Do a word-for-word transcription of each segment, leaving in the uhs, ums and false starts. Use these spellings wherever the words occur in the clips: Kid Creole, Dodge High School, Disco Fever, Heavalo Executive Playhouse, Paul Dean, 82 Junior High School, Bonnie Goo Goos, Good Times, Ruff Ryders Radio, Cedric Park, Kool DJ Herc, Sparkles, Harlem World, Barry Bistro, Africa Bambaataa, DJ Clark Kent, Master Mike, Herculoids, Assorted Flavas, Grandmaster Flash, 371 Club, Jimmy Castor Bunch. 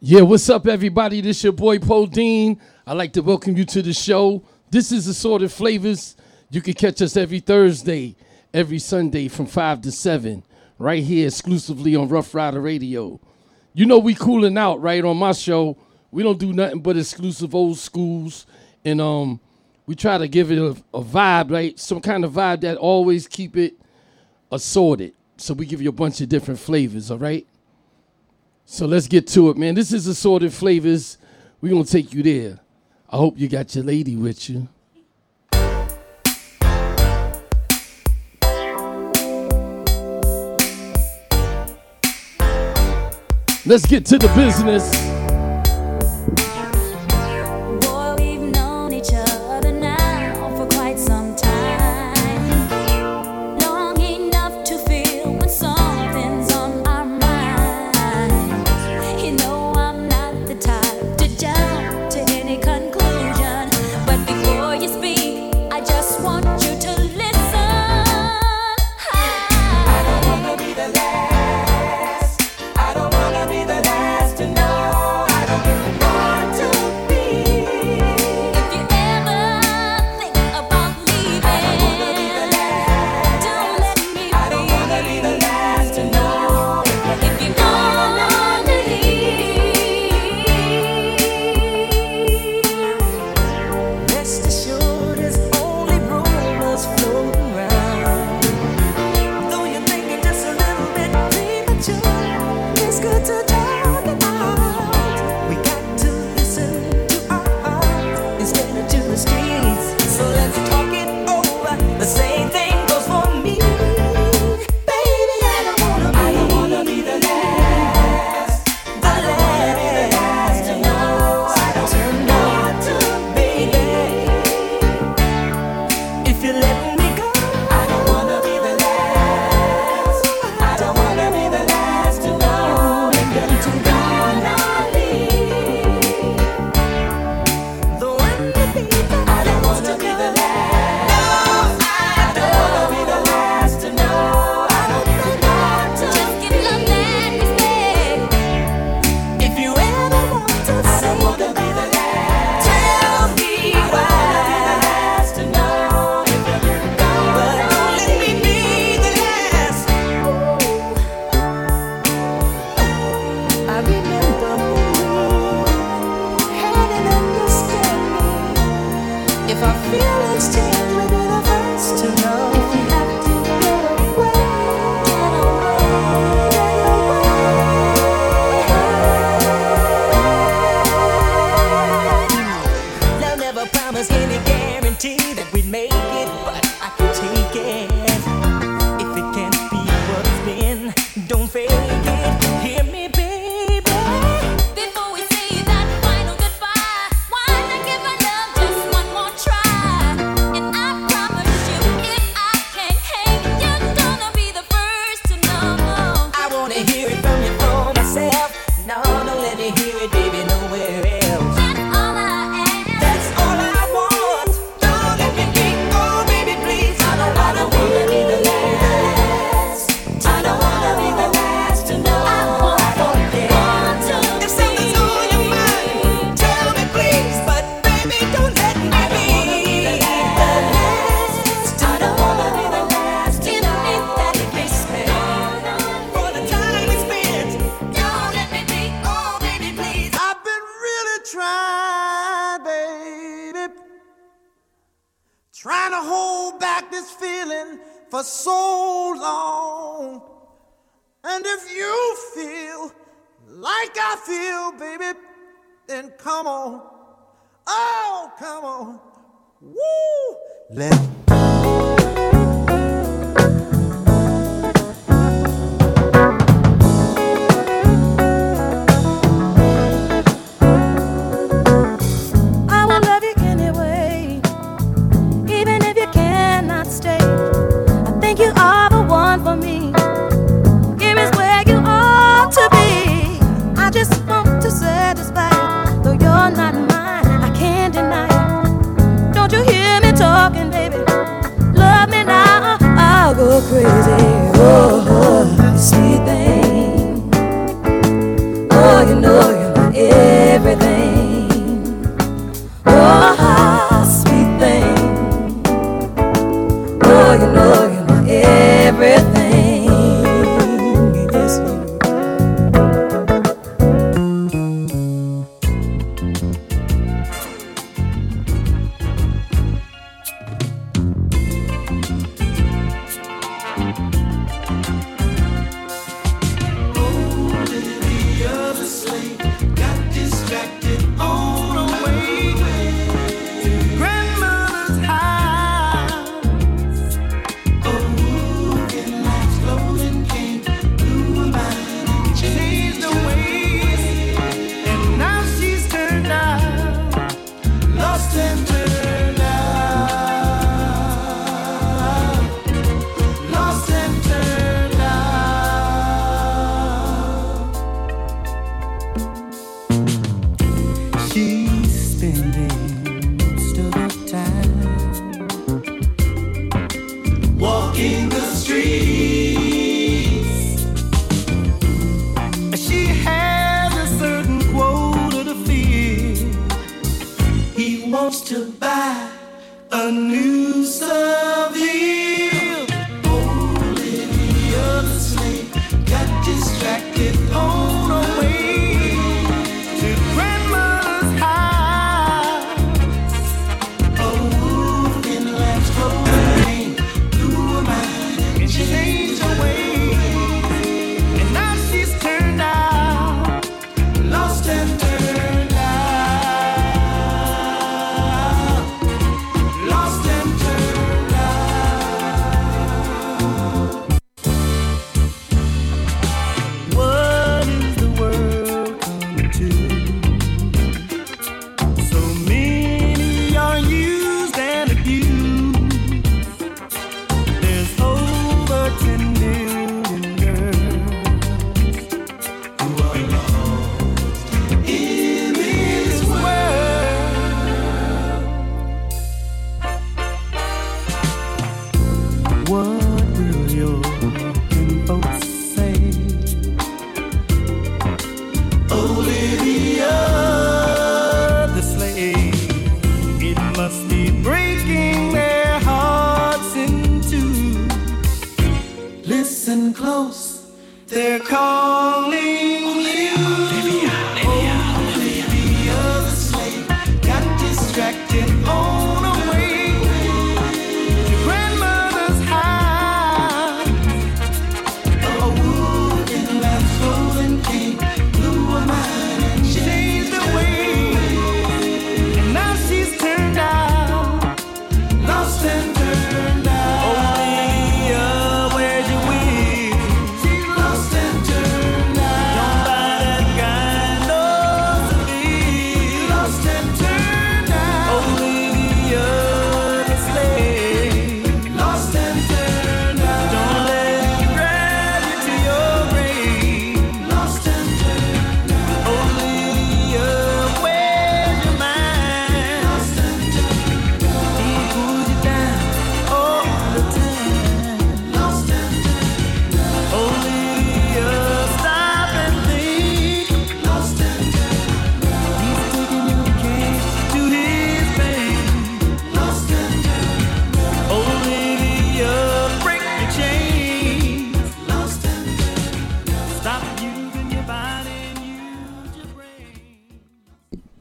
Yeah, what's up, everybody? This your boy, Paul Dean. I'd like to welcome you to the show. This is Assorted Flavas. You can catch us every Thursday, every Sunday from five to seven, right here exclusively on Ruff Ryders Radio. You know we cooling out, right, on my show. We don't do nothing but exclusive old schools, and um, we try to give it a, a vibe, right, some kind of vibe that always keep it assorted. So we give you a bunch of different flavors, all right? So let's get to it, man. This is Assorted Flavas. We're going to take you there. I hope you got your lady with you. Let's get to the business. Baby, We're calling you. Olivia, Olivia, Olivia. Olivia the slave got distracted on the way to grandmother's house. A wooden laugh, golden cake, blew her mind and changed the way. And now she's turned out, lost and turned out.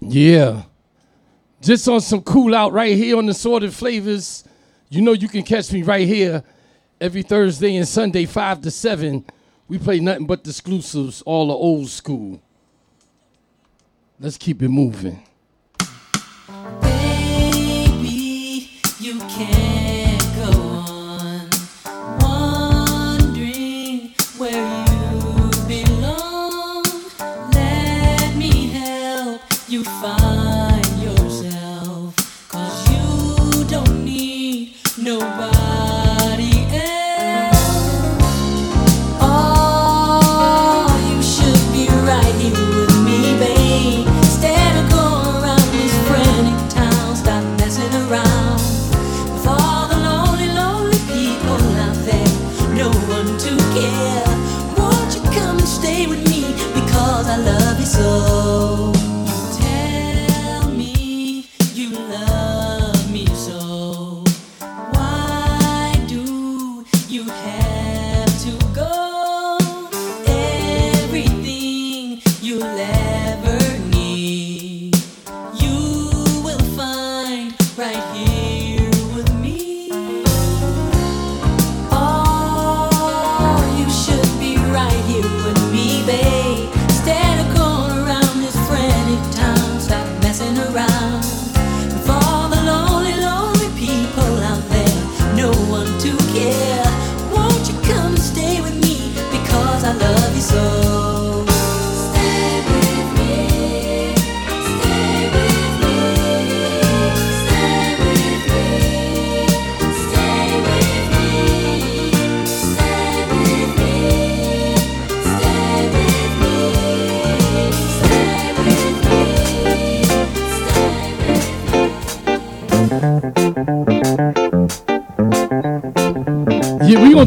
Yeah, just on some cool out right here on the Assorted Flavas. You know you can catch me right here every Thursday and Sunday, five to seven. We play nothing but the exclusives, all the old school. Let's keep it moving. Baby, you can't go on wondering where you you find yourself, 'cause you don't need nobody.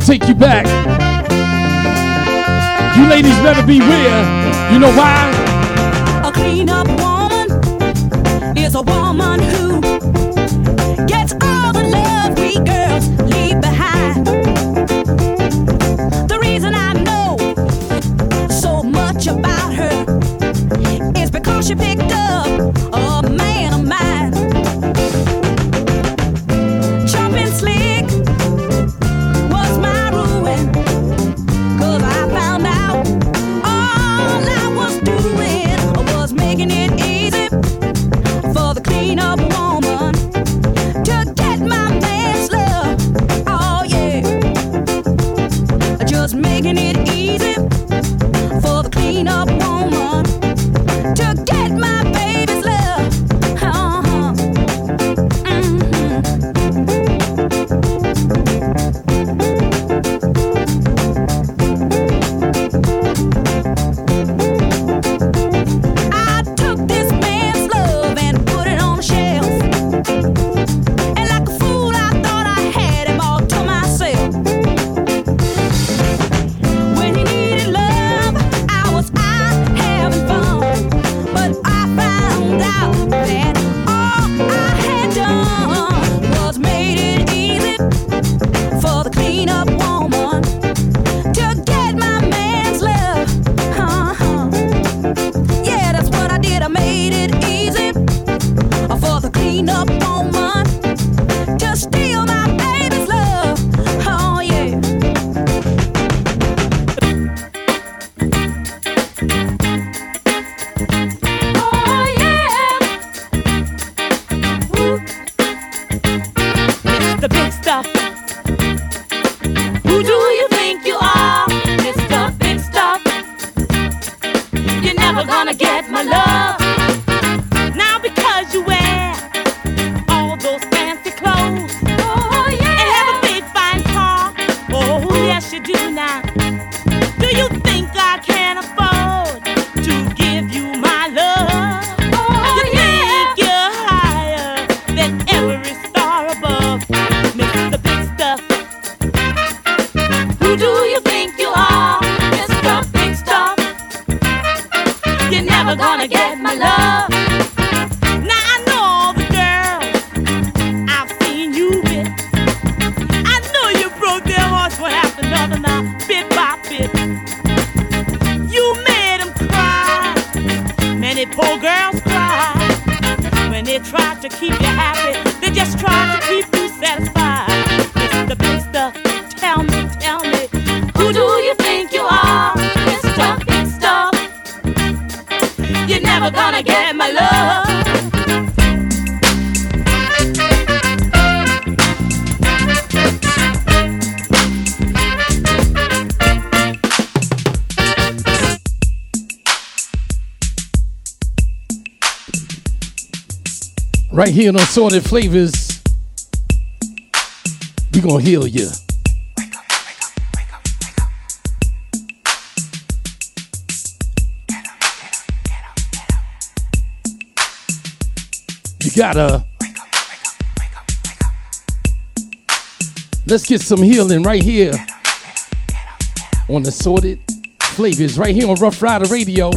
Take you back. You ladies better beware. You know why? A clean up woman is a woman who gets all the love we girls leave behind. The reason I know so much about her is because she picked up a man of mine. Jumping slick up woman to get my baby. never gonna get my love. Now because you wear all those fancy clothes, oh yeah, and have a big fine car, oh yes you do now. Do you think I can afford to give you my love? Oh you yeah, think you're higher than every star above, Mister Big Stuff? Who do you think you are, Mister Big Stuff? You're never gonna get my love. Now I know all the girls I've seen you with. I know you broke their hearts one after another now, bit by bit. You made them cry, many poor girls cry. When they tried to keep you happy, they just tried to keep you satisfied. Mister Big Stuff, tell me, tell me, who do you think you are, Mister Big Stuff? You're never gonna get my love. Right here on Assorted Flavas, we gonna heal you. You gotta wake up, wake up, wake up, wake up. Let's get some healing right here get up, get up, get up, get up. On Assorted Flavors, right here on Ruff Ryders Radio.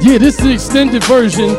Yeah, this is the extended version.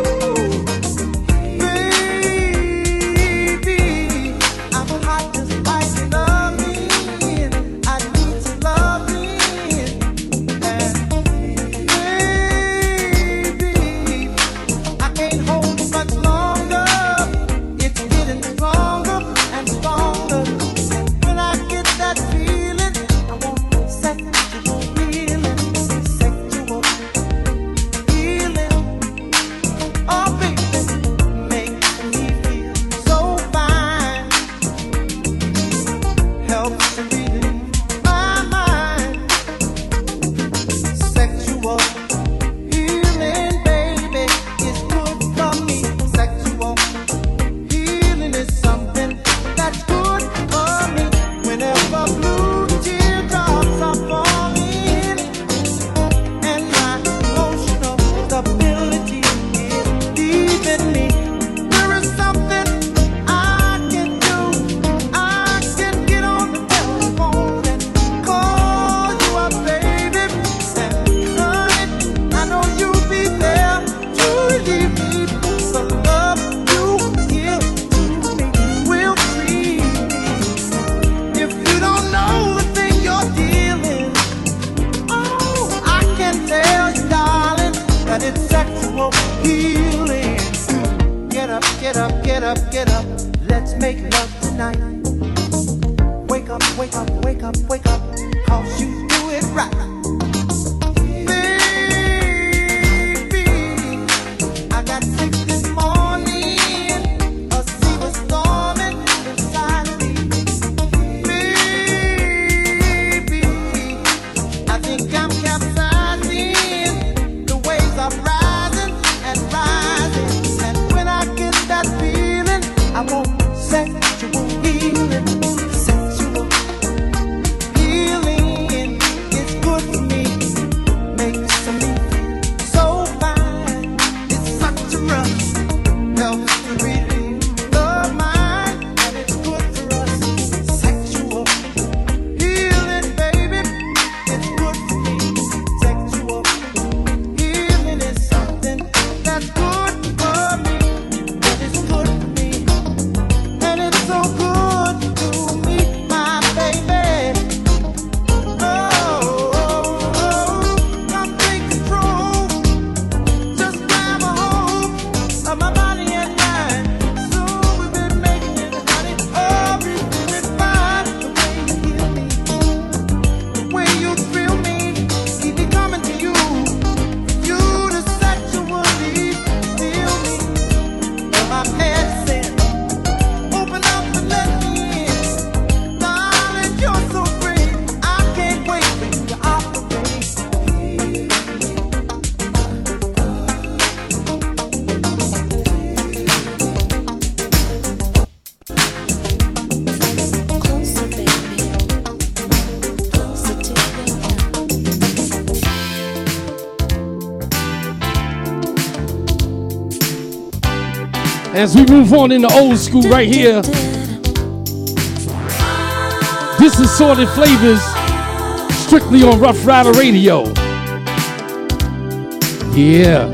as we move on in the old school right here. This is Assorted Flavas, strictly on Ruff Ryder Radio. Yeah.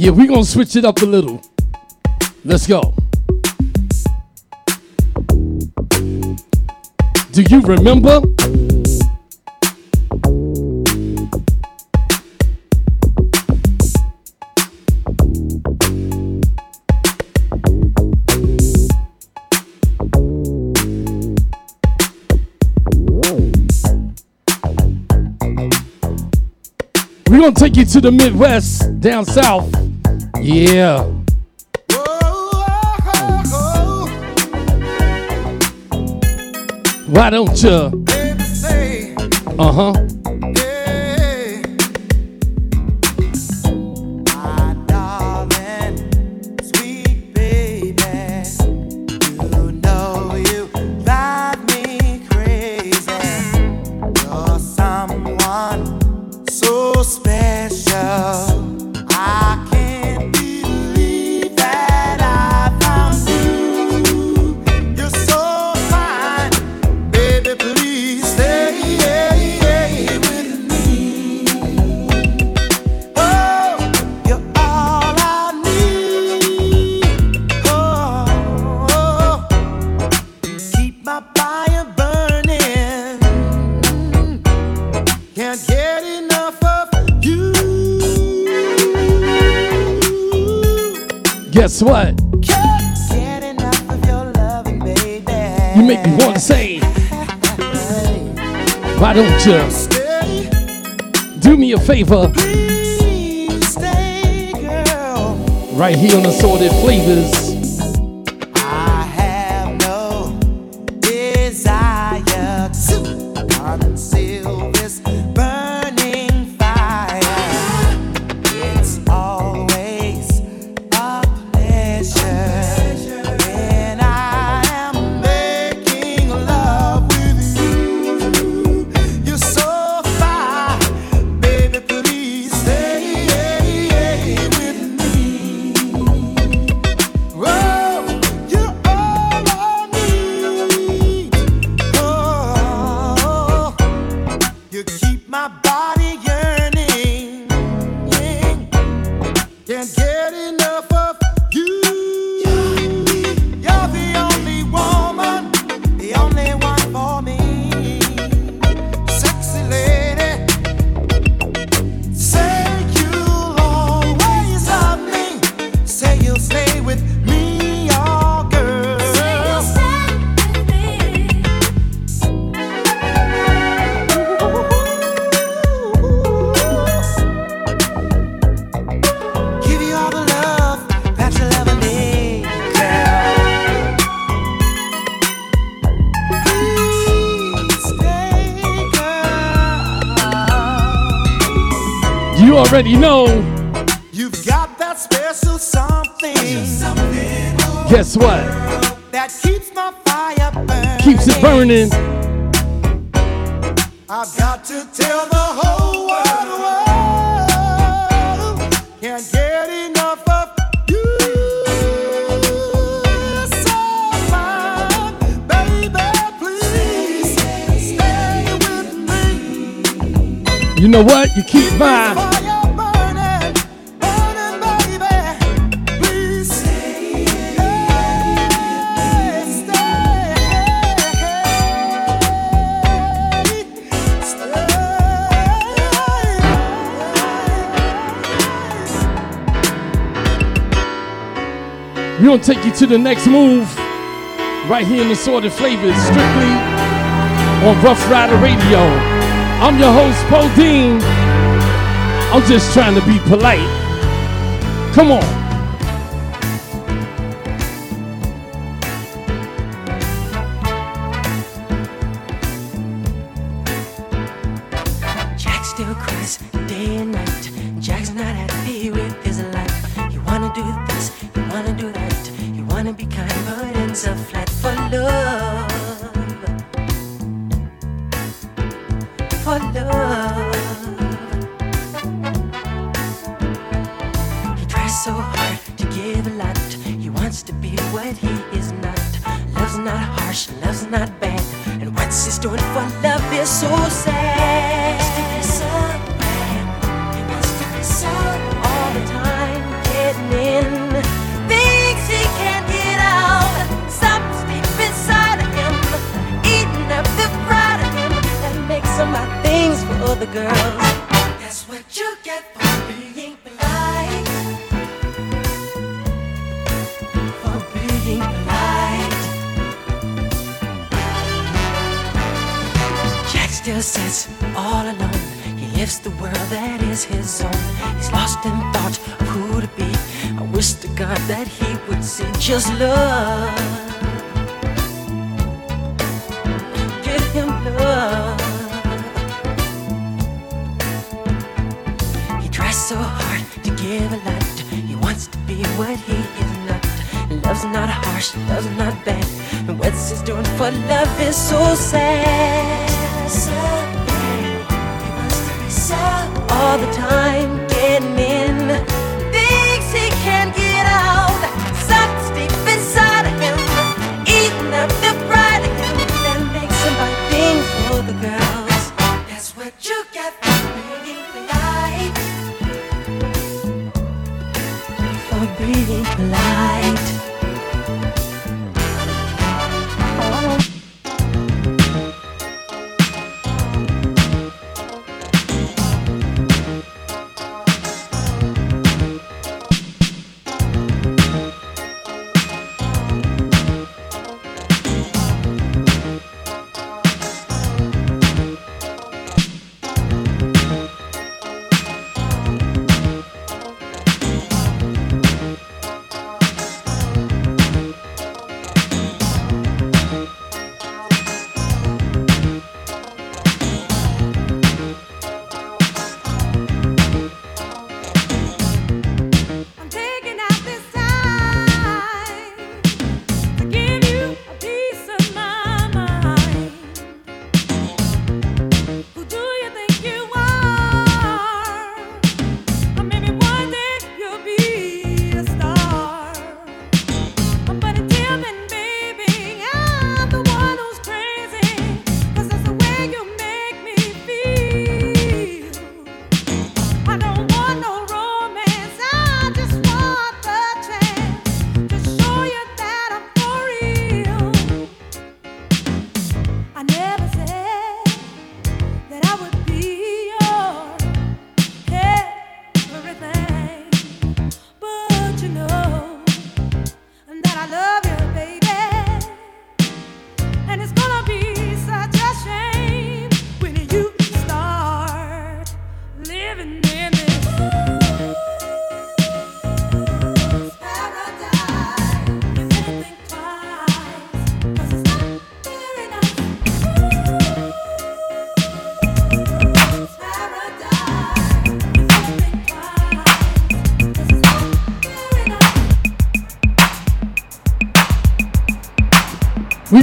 Yeah, we're going to switch it up a little. Let's go. Do you remember? We're going to take you to the Midwest, down south. Yeah. Whoa, oh, oh. Why don't you? Baby, say. Uh-huh. Yeah. My darling, sweet baby, you know you drive me crazy. You're someone so special. Guess what? Can't get enough of your loving, baby. You make me want to say, why don't you stay? Do me a favor. Please stay, girl. Right here on Assorted Flavas. already know. You've got that special something. something Guess what? That keeps my fire burning. Keeps it burning. I've got to tell the whole world, world can't get enough of you. So fine, baby, please stay with me. You know what? You keep vibing. We're going to take you to the next move right here in Assorted Flavors, strictly on Ruff Rider Radio. I'm your host, Paul Dean. I'm just trying to be polite. Come on.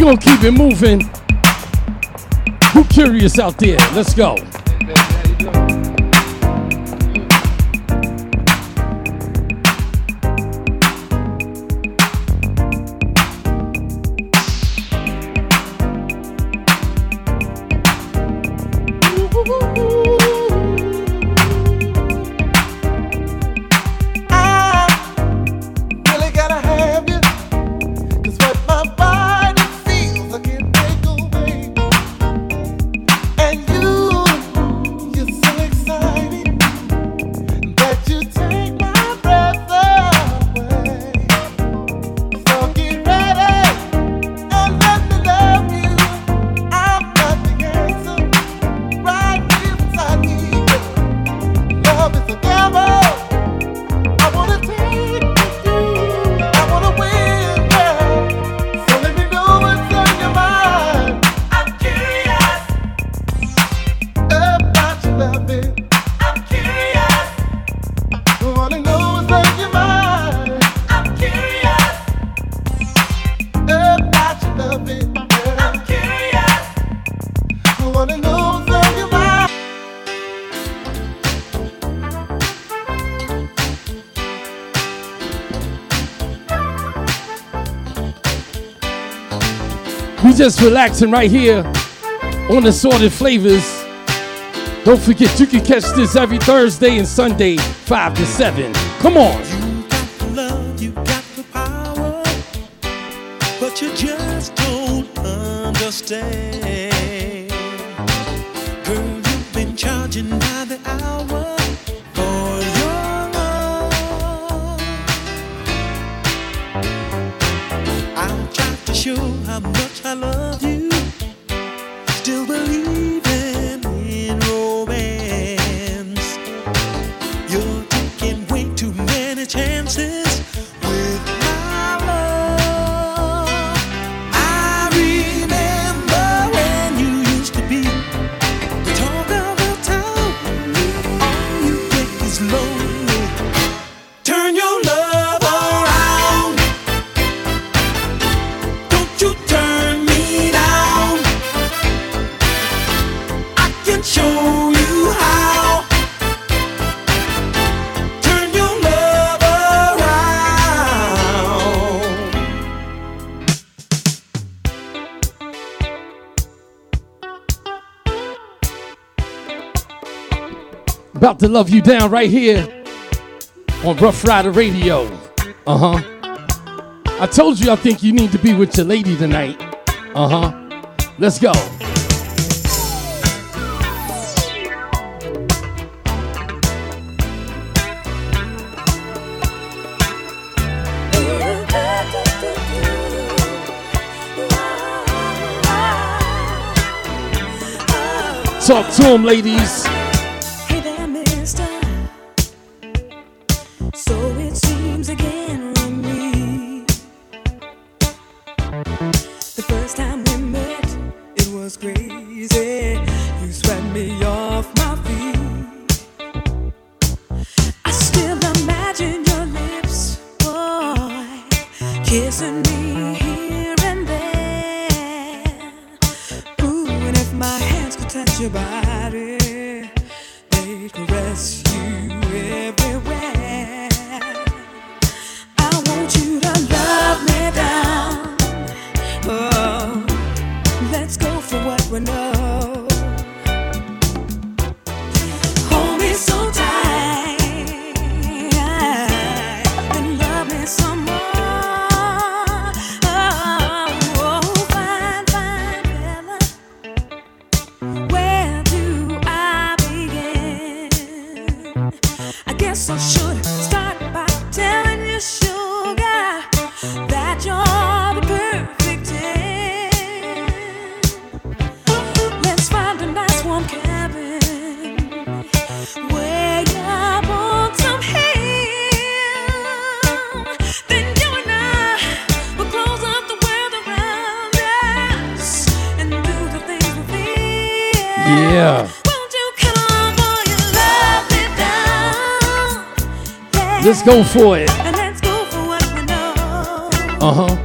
gonna keep it moving. Who curious out there? Let's go. Just relaxing right here on Assorted Flavas. Don't forget you can catch this every Thursday and Sunday, five to seven. Come on. You got the love, you got the power, but you just don't understand. Girl, you've been charging by the hour for your love. I'll try to show how much I love you, still believing in romance. You're taking way too many chances with my love. I remember when you used to be the talk of the town. All you get is lonely. Turn your love around. Don't you turn about to love you down right here on Ruff Ryders Radio. Uh-huh. I told you I think you need to be with your lady tonight. Uh-huh. Let's go. Talk to them, ladies. Let's go for it. And let's go for what we know. Uh-huh.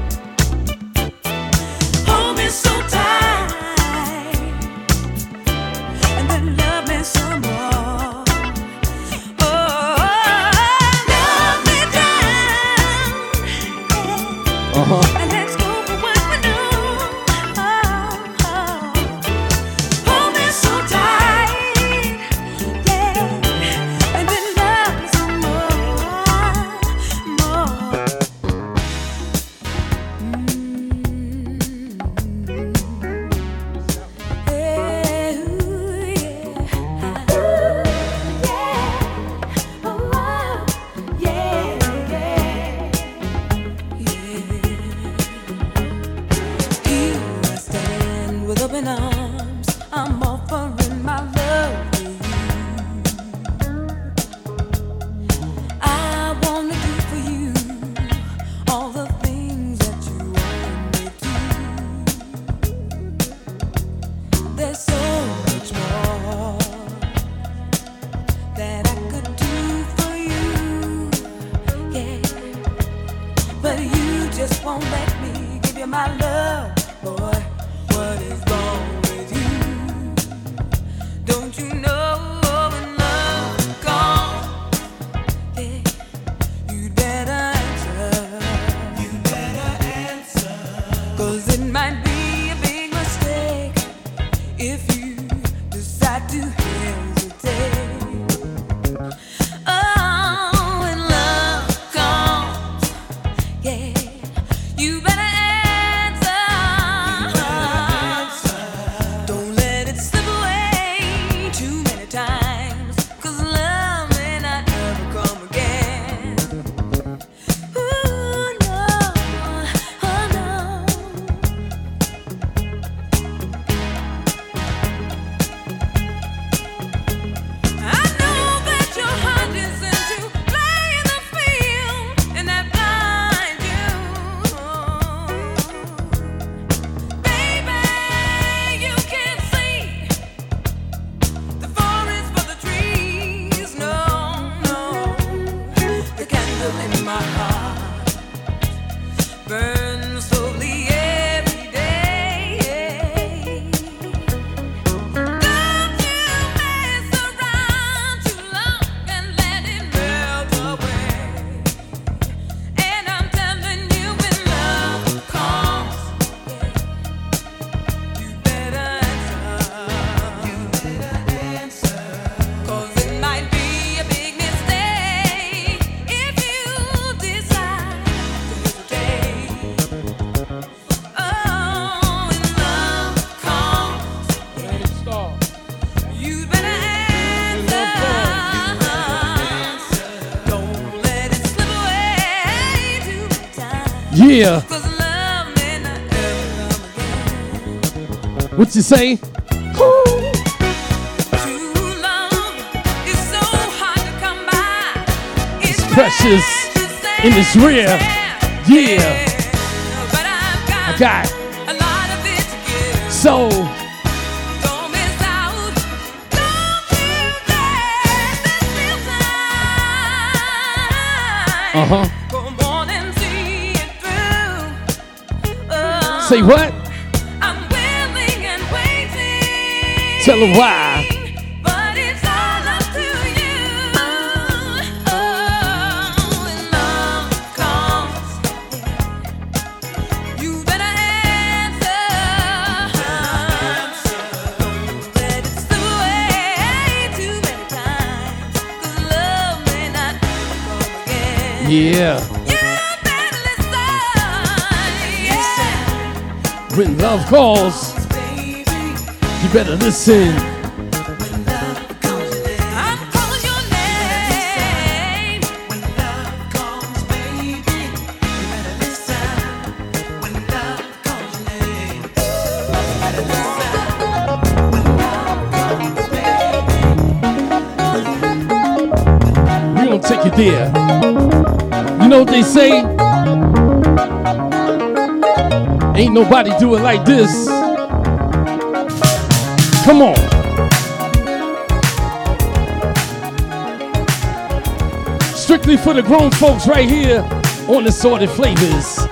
my love, boy, what is wrong with you? Don't you know when love's gone? Yeah, you'd better answer. You better answer. 'Cause it might be a big mistake if you decide to hesitate. Yeah. What you say? It's precious and it's rare. Yeah. I got a lot of it to give. So don't miss out. Don't uh huh. Say what? I'm willing and waiting. Tell her why. But it's all up to you. Oh, when love comes, you better answer. Don't let it slip away too many times. 'Cause love may not come again. Yeah. When love calls, baby, you better listen. When love comes, I'm calling your name. When love calls, baby, you better listen. When love calls your name, you better listen. When love comes, baby, we gonna take you there. You know what they say? Ain't nobody do it like this. Come on. Strictly for the grown folks right here on Assorted Flavas.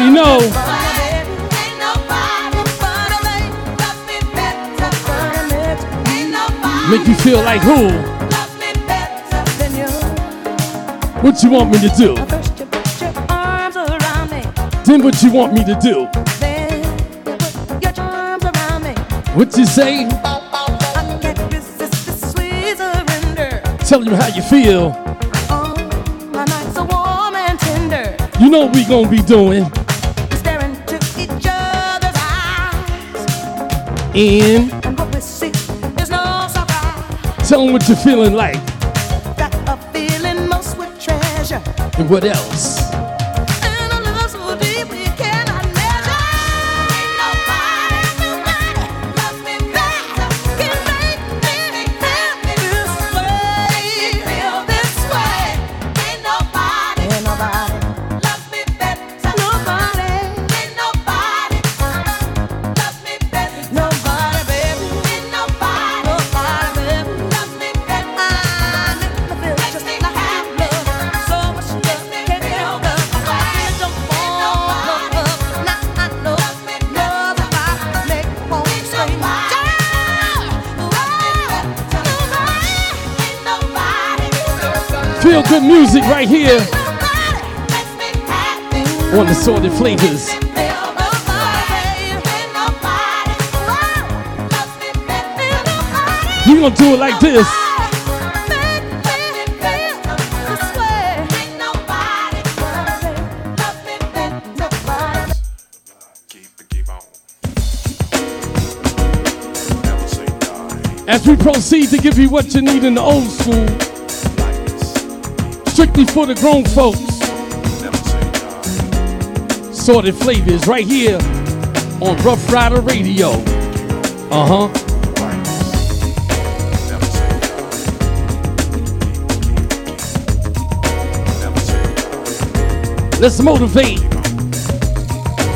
already know. Make you feel like who? What you want me to do? Then what you want me to do? What you say? Tell them how you feel. You know what we gonna be doing. Staring to each other's eyes. And, and what we see is no surprise. Tell them what you're feeling like. Got a feeling most with treasure. And what else? And a love so deep we cannot measure. Ain't nobody, nobody loves me better. Can make me feel this way. Feel this way. Ain't nobody, ain't nobody. Feel good music right here on Assorted Flavas. We gonna do it like this. As we proceed to give you what you need in the old school. Strictly for the grown folks. Assorted Flavors right here on Ruff Ryders Radio. Uh huh. Let's motivate.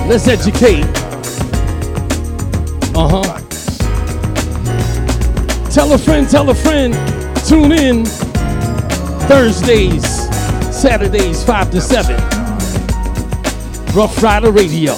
Let's educate. Uh huh. Tell a friend, tell a friend. Tune in. Thursdays, Saturdays, five to seven. Ruff Ryders Radio.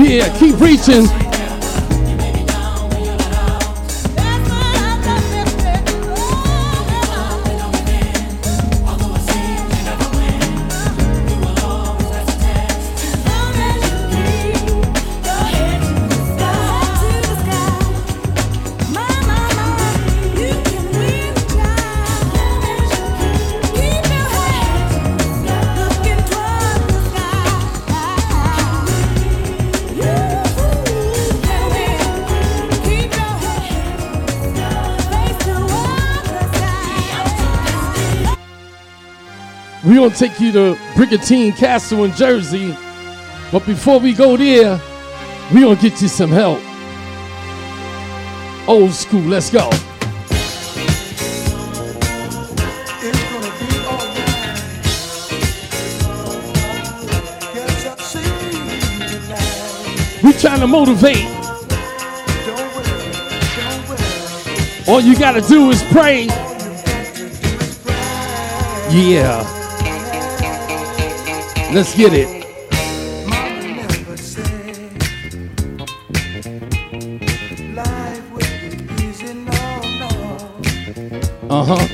Yeah, keep reaching. We're going to take you to Brigantine Castle in Jersey. But before we go there, we're going to get you some help. Old school, let's go. We're trying to motivate. Don't worry, don't worry. All you got to do is pray. Yeah. Let's get it. Uh-huh.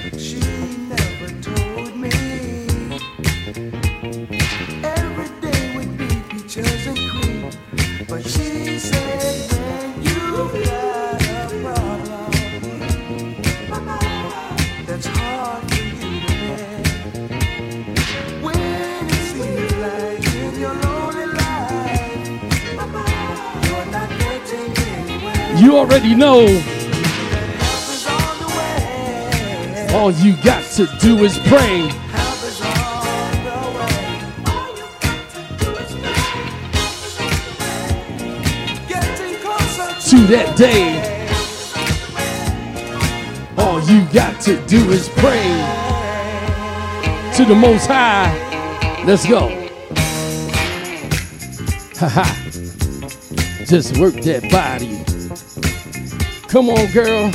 You know, all you got to do is pray. To that day, all you got to do is pray to the Most High. Let's go. Haha. Just work that body. Come on, girl,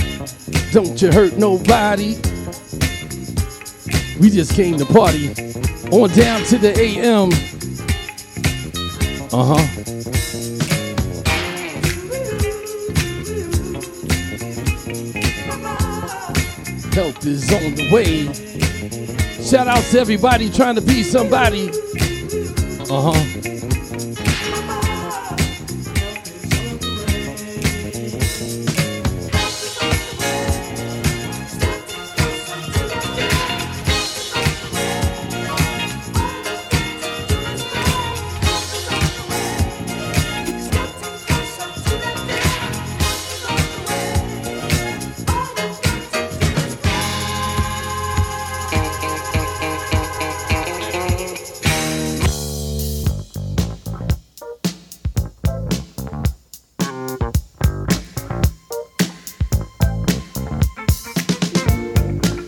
don't you hurt nobody. We just came to party. On down to the A M. Uh-huh. Help is on the way. Shout out to everybody trying to be somebody. Uh-huh.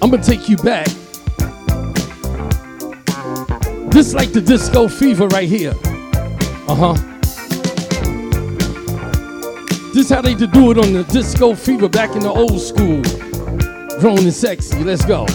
I'm gonna take you back. Just like the Disco Fever right here. Uh-huh. This how they did do it on the Disco Fever back in the old school. Grown and sexy, let's go.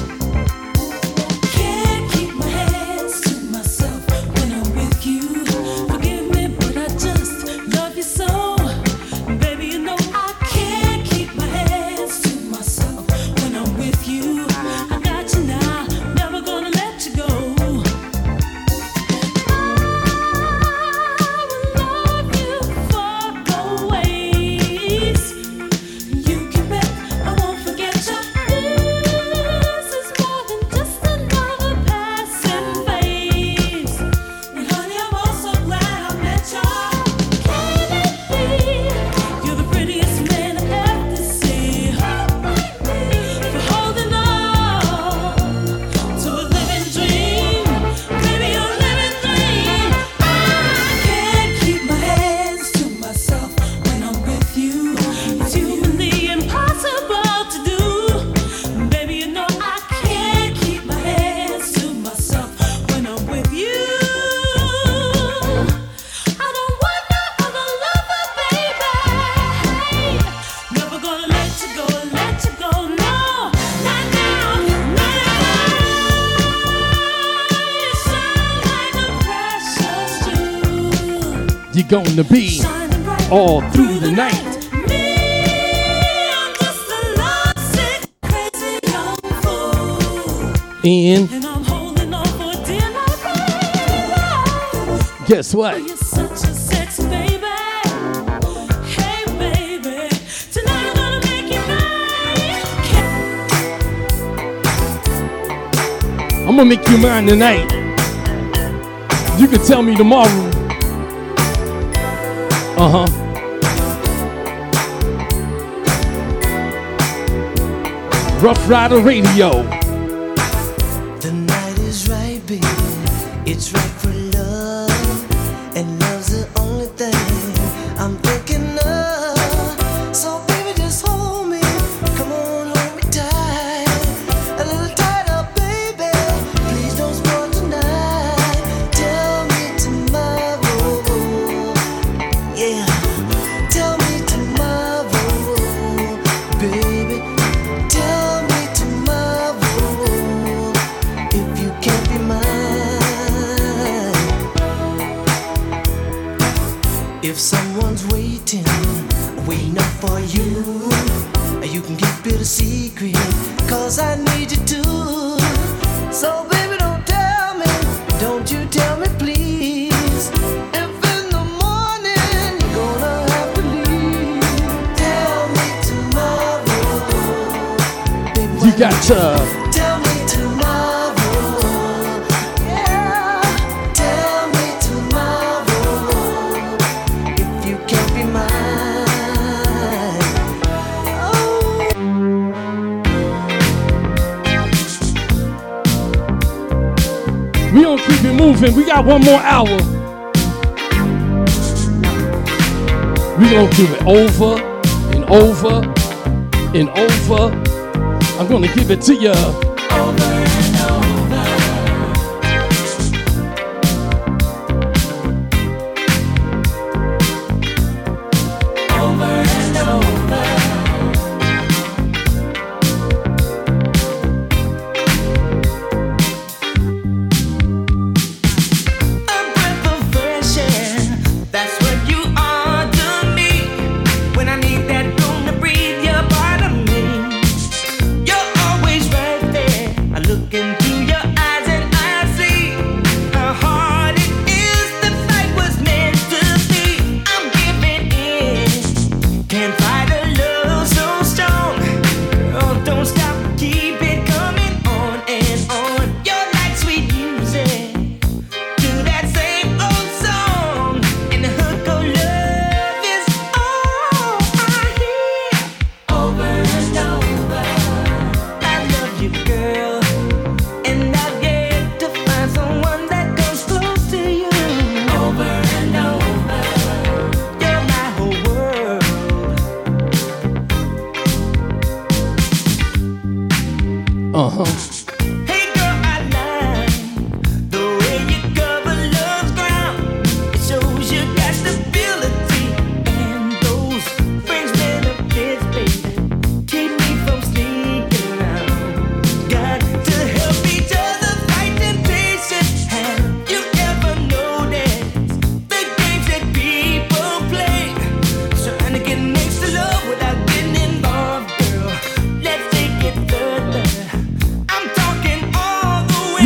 Going to be all through the night. And guess what? I'm gonna make you mine tonight. You can tell me tomorrow. Uh-huh. Ruff Ryders Radio. The night is right, baby. One more hour. We're going to do it over and over and over. I'm going to give it to you. Over and over. Over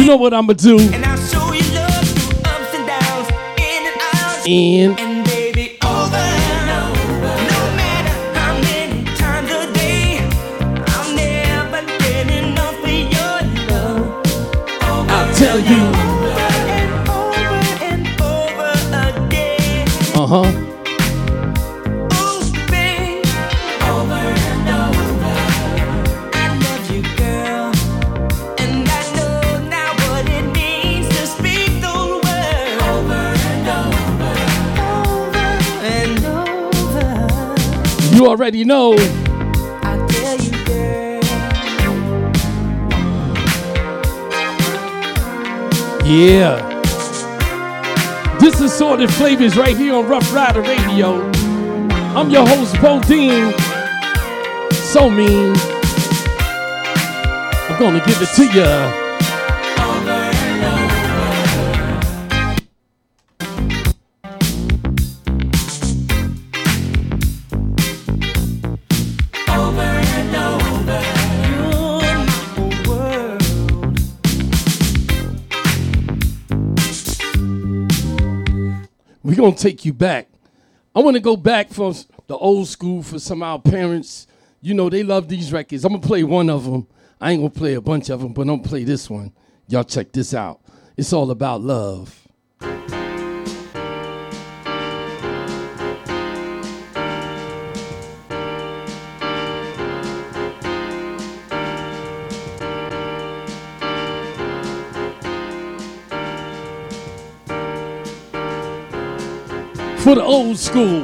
and what I'ma do, and I'll show you love through ups and downs, in and out, in and baby over and over. No matter how many times a day, I'm never getting enough of your love. Over I'll tell you over and over and over again. Uh huh. You already know. I tell you, girl. Yeah. This is Assorted Flavas right here on Ruff Ryders Radio. I'm your host, Paul Dean. So mean. I'm gonna give it to ya. Gonna take you back. I want to go back from the old school for some of our parents. You know, they love these records. I'm gonna play one of them. I ain't gonna play a bunch of them, but I'm gonna play this one. Y'all check this out. It's all about love. For the old school.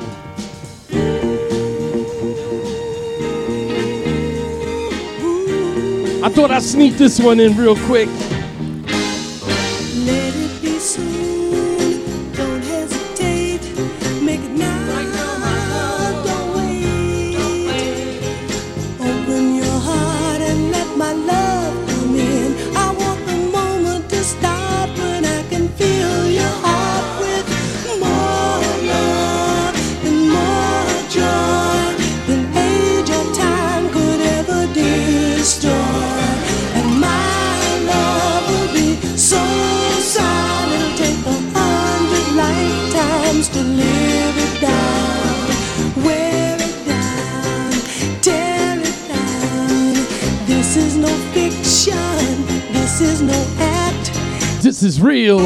I thought I sneaked this one in real quick. Let it be soon. Don't hesitate. Make it now. This is no fiction. This is no act. This is real.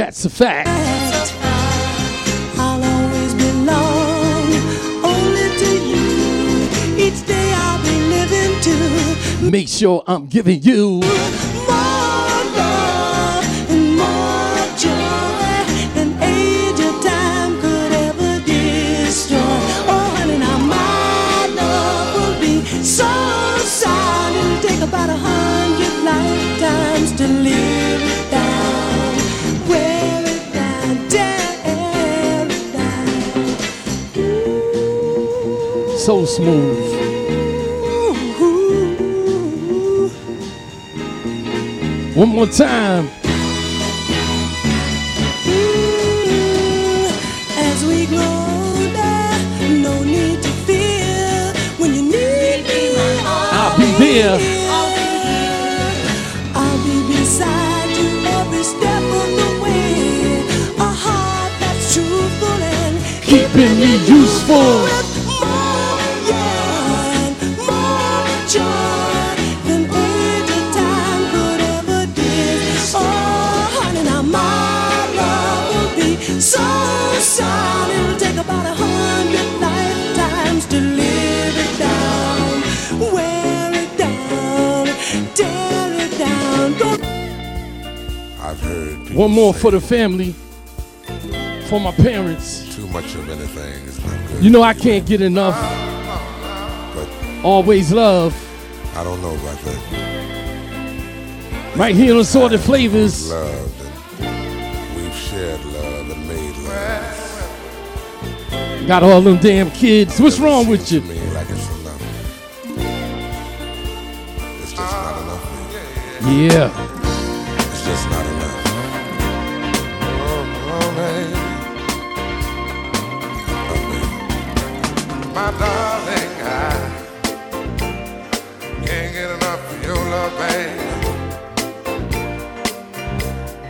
That's a fact. I'll always belong only to you. Each day I'll be living to make sure I'm giving you more love and more joy than age or time could ever destroy. Oh, honey, now my love will be so sound. It'll take about a hundred lifetimes to live it down. Wear it down, tear it down. Ooh. So smooth. One more time. Mm-hmm. As we grow older, no need to fear. When you need me, I'll be there. I'll be beside you every step of the way. A heart that's truthful and keeping me useful. One more for the family, for my parents. Too much of anything is not good. You know I can't get enough. But always love. I don't know about that. Right here on Assorted Flavas. Love, and we've shared love and made love. Got all them damn kids. What's wrong with you? Like it's enough. It's just not enough. Yeah. It's just not enough. My darling, I can't get enough of your love, babe.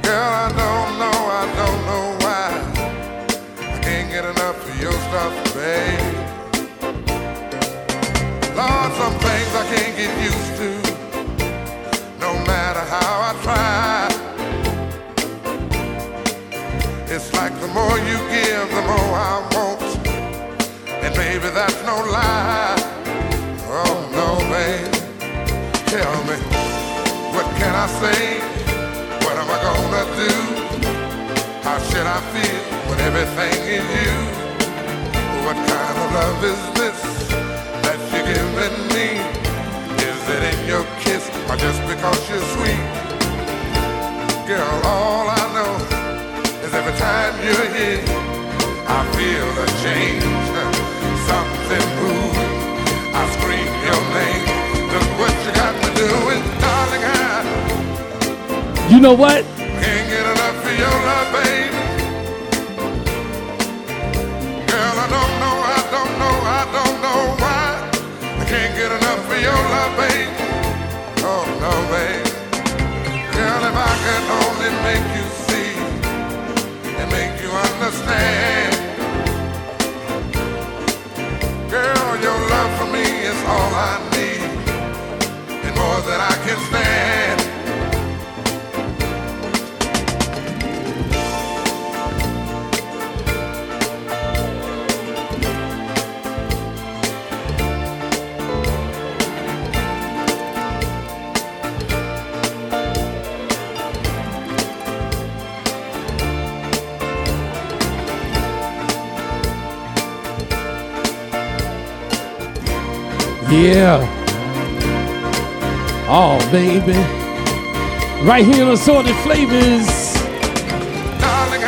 Girl, I don't know, I don't know why I can't get enough of your stuff, babe. Lord, some things I can't get used to, no matter how I try. It's like the more you give, the more I want. And baby, that's no lie. Oh no, babe. Tell me, what can I say? What am I gonna do? How should I feel when everything is you? What kind of love is this that you're giving me? Is it in your kiss or just because you're sweet? Girl, all I know is every time you're here, I feel a change. Something moving, I scream your name. Look what you got me doing, darling. I you know what? Can't get enough for your love, baby. Girl, I don't know, I don't know, I don't know why I can't get enough for your love, baby. Oh no, baby. Girl, if I could only make you see and make you understand. Girl, your love for me is all I need, and more than I can stand. Yeah. Oh, baby. Right here on Assorted Flavors. Darling, I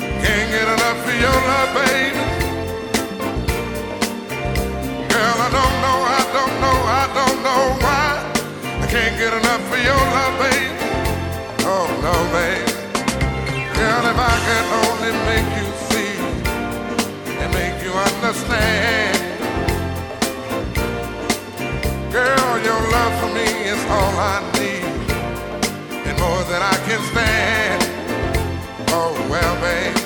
can't get enough for your love, baby. Girl, I don't know, I don't know, I don't know why I can't get enough for your love, baby. Oh, no, baby. Girl, if I could only make you see and make you understand. Girl, your love for me is all I need, and more than I can stand. Oh, well, baby,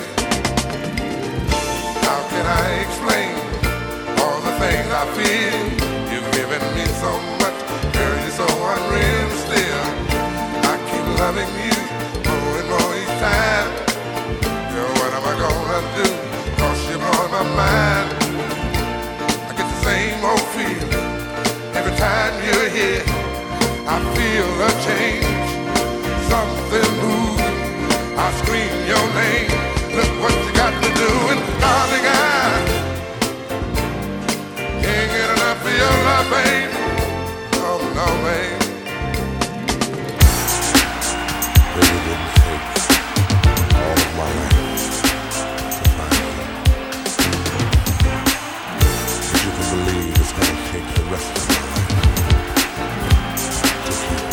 how can I explain all the things I feel? loving you more and more each time. Girl, what am I gonna do? 'Cause you're blowing my mind. I get the same old feeling every time you're here. I feel a change, something moving. I scream your name. Look what you got me doing, darling. I can't get enough of your love, babe. Oh no, babe. Really didn't take all of my life to find you. But you can believe it's gonna take the rest of my life to keep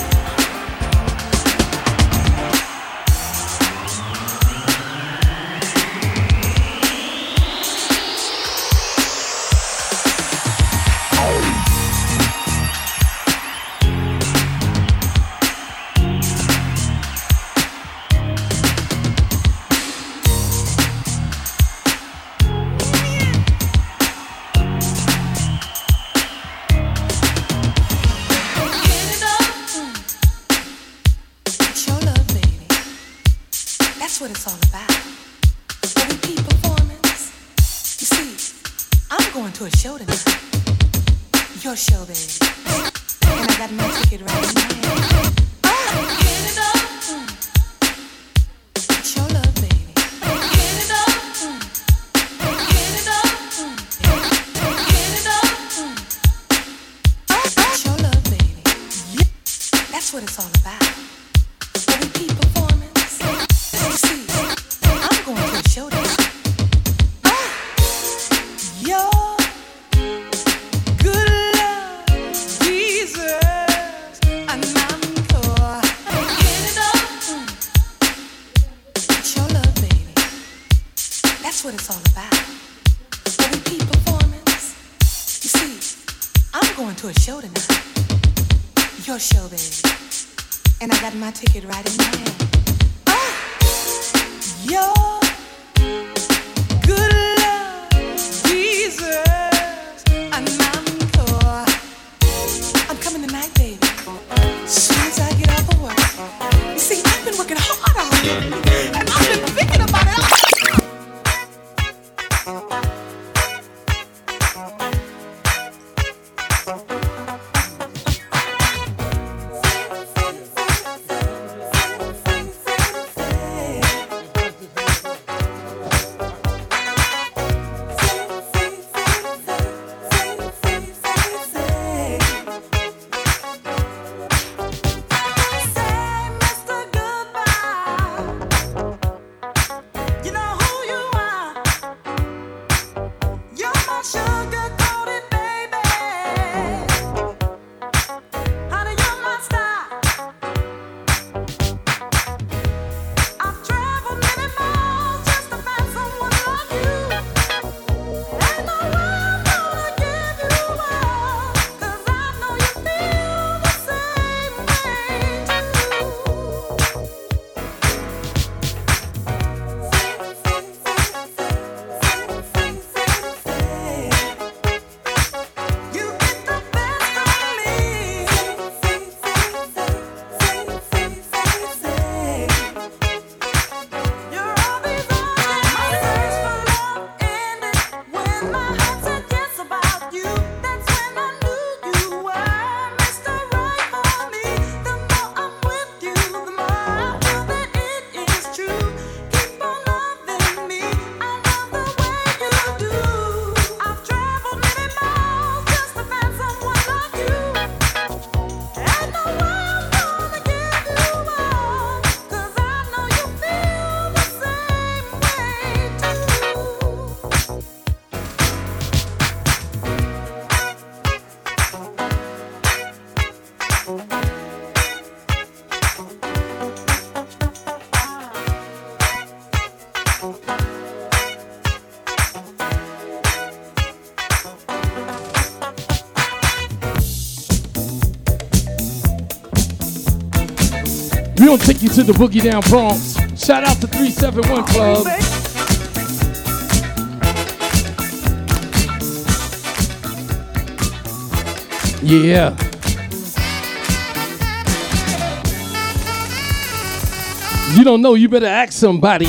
We'll take you to the Boogie Down Bronx. Shout out to three seventy-one Club. Yeah. You don't know, you better ask somebody.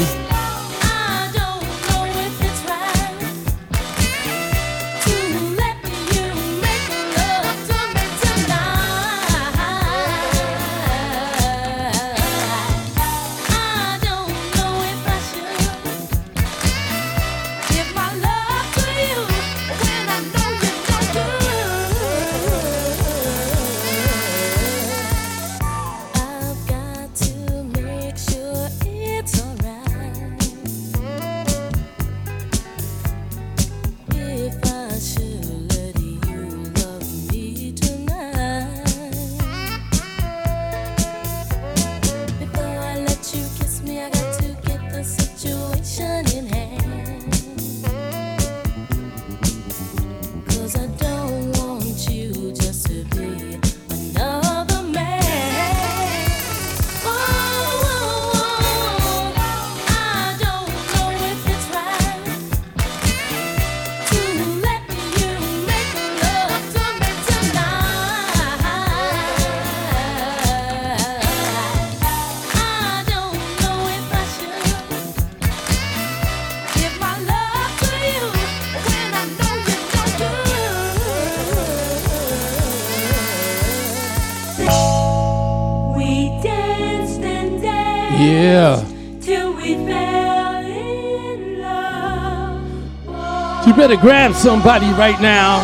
Better grab somebody right now.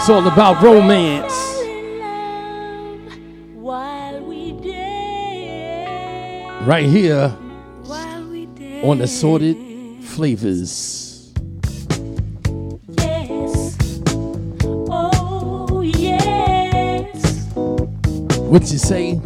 It's all about romance. Right here on Assorted Flavas. What you say?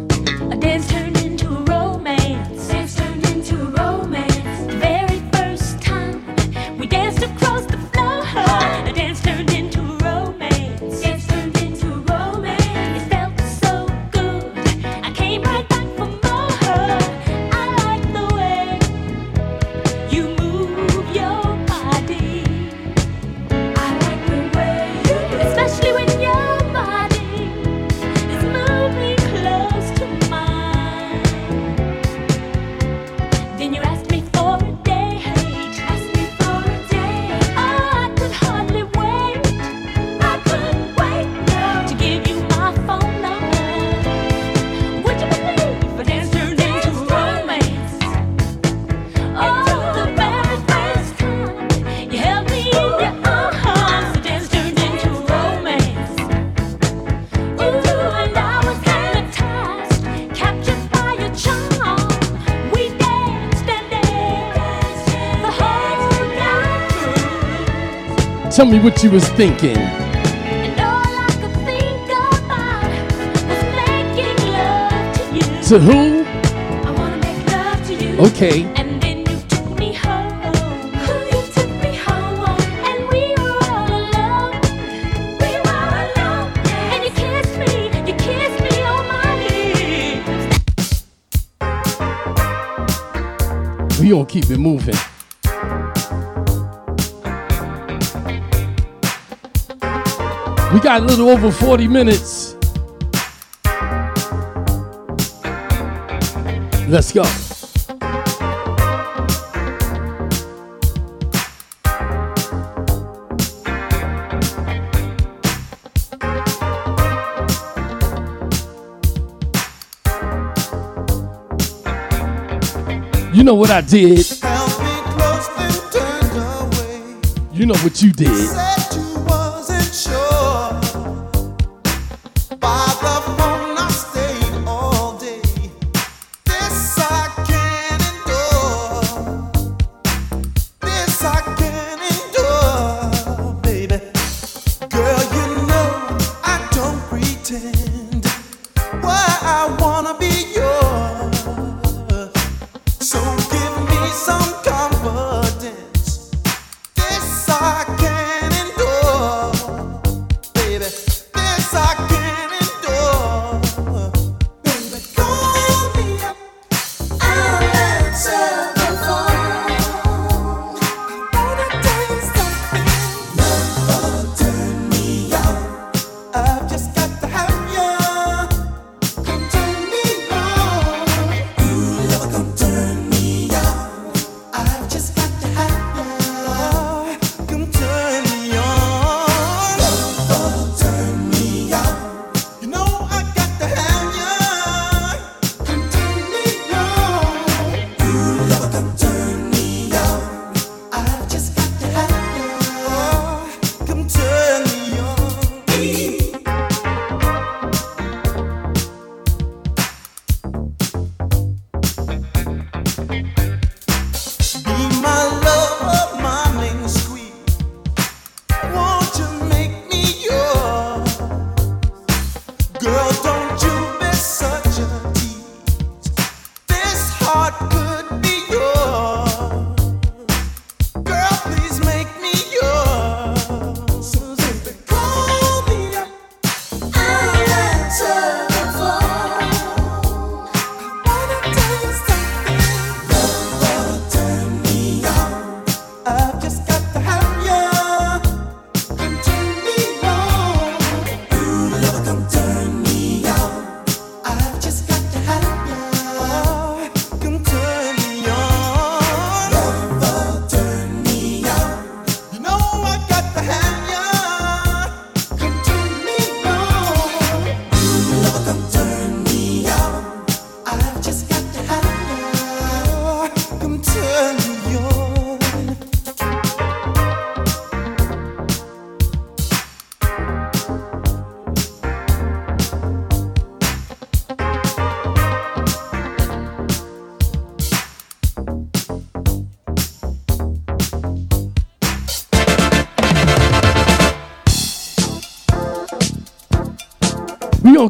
Tell me what you was thinking. And all I could think about was making love to you. To who? I wanna make love to you. Okay. And then you took me home. You took me home. And we were all alone. We were alone. And you kissed me. You kissed me on my lips. We all keep it moving. We got a little over forty minutes. Let's go. You know what I did. You know what you did. So give me some confidence. This I can endure.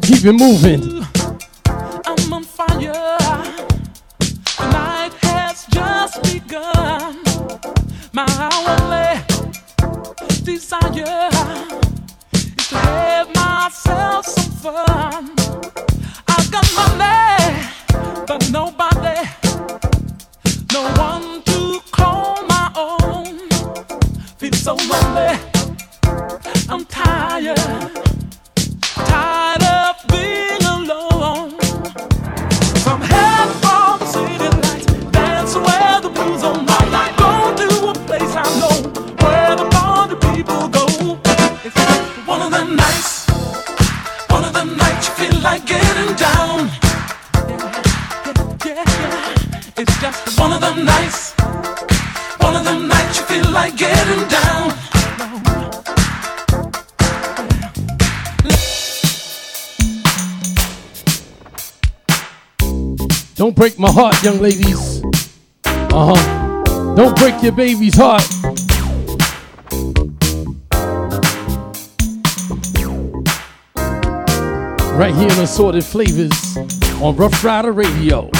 gonna keep it moving. I'm on fire. The night has just begun. My only desire is to have myself some fun. I've got money, but nobody, no one to call my own. Feel so lonely, I'm tired. Tired of being alone. From half from the city lights, dance where the blues all night. Go to a place I know where the party people go. It's one of them nights, one of them nights you feel like getting down. Yeah, yeah, yeah. It's just one of them nights, one of them nights you feel like getting down. Don't break my heart, young ladies. Uh-huh. Don't break your baby's heart. Right here in Assorted Flavors on Ruff Ryders Radio.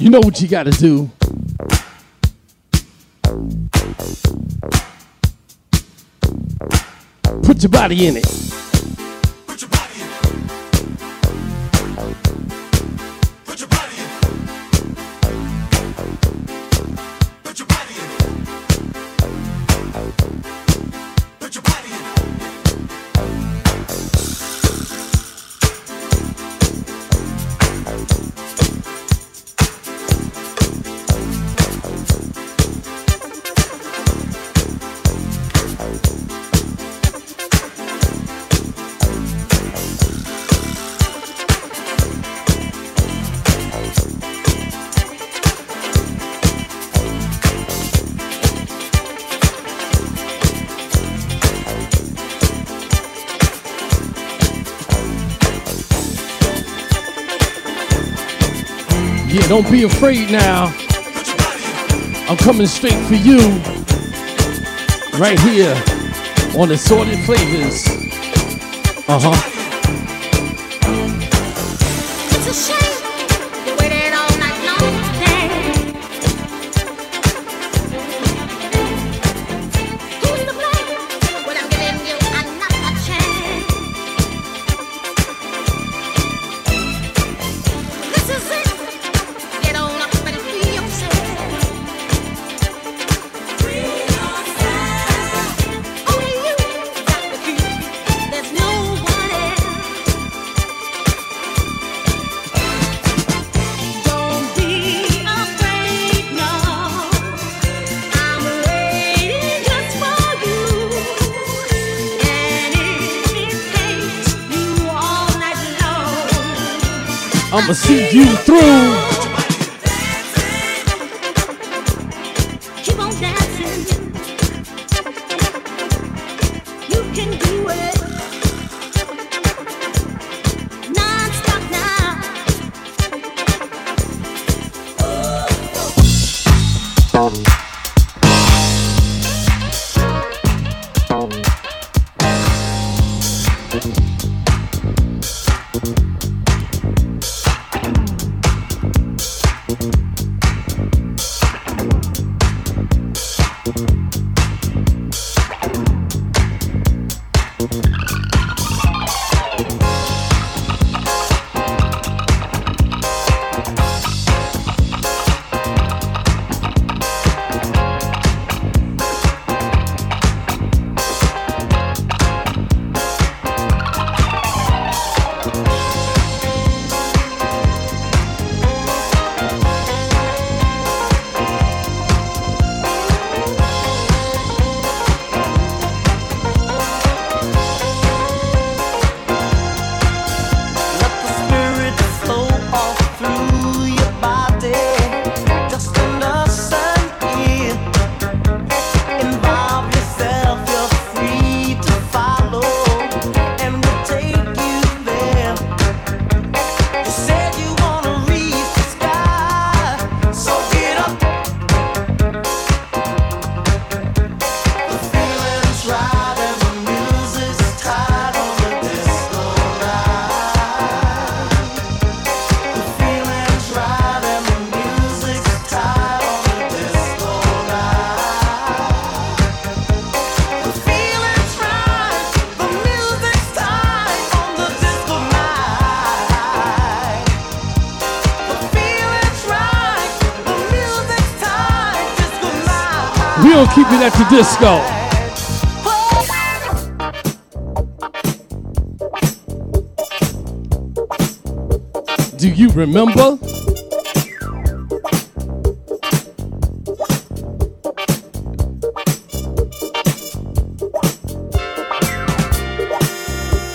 You know what you gotta do. Put your body in it. Put your body in it. Put your body in it. Put your body in it. Put your body in it. Yeah, don't be afraid now. I'm coming straight for you. Right here on Assorted Flavas. Uh-huh. I'ma see you through. Keep on dancing. You can do it. Non-stop now. Keep it at the disco. Do you remember?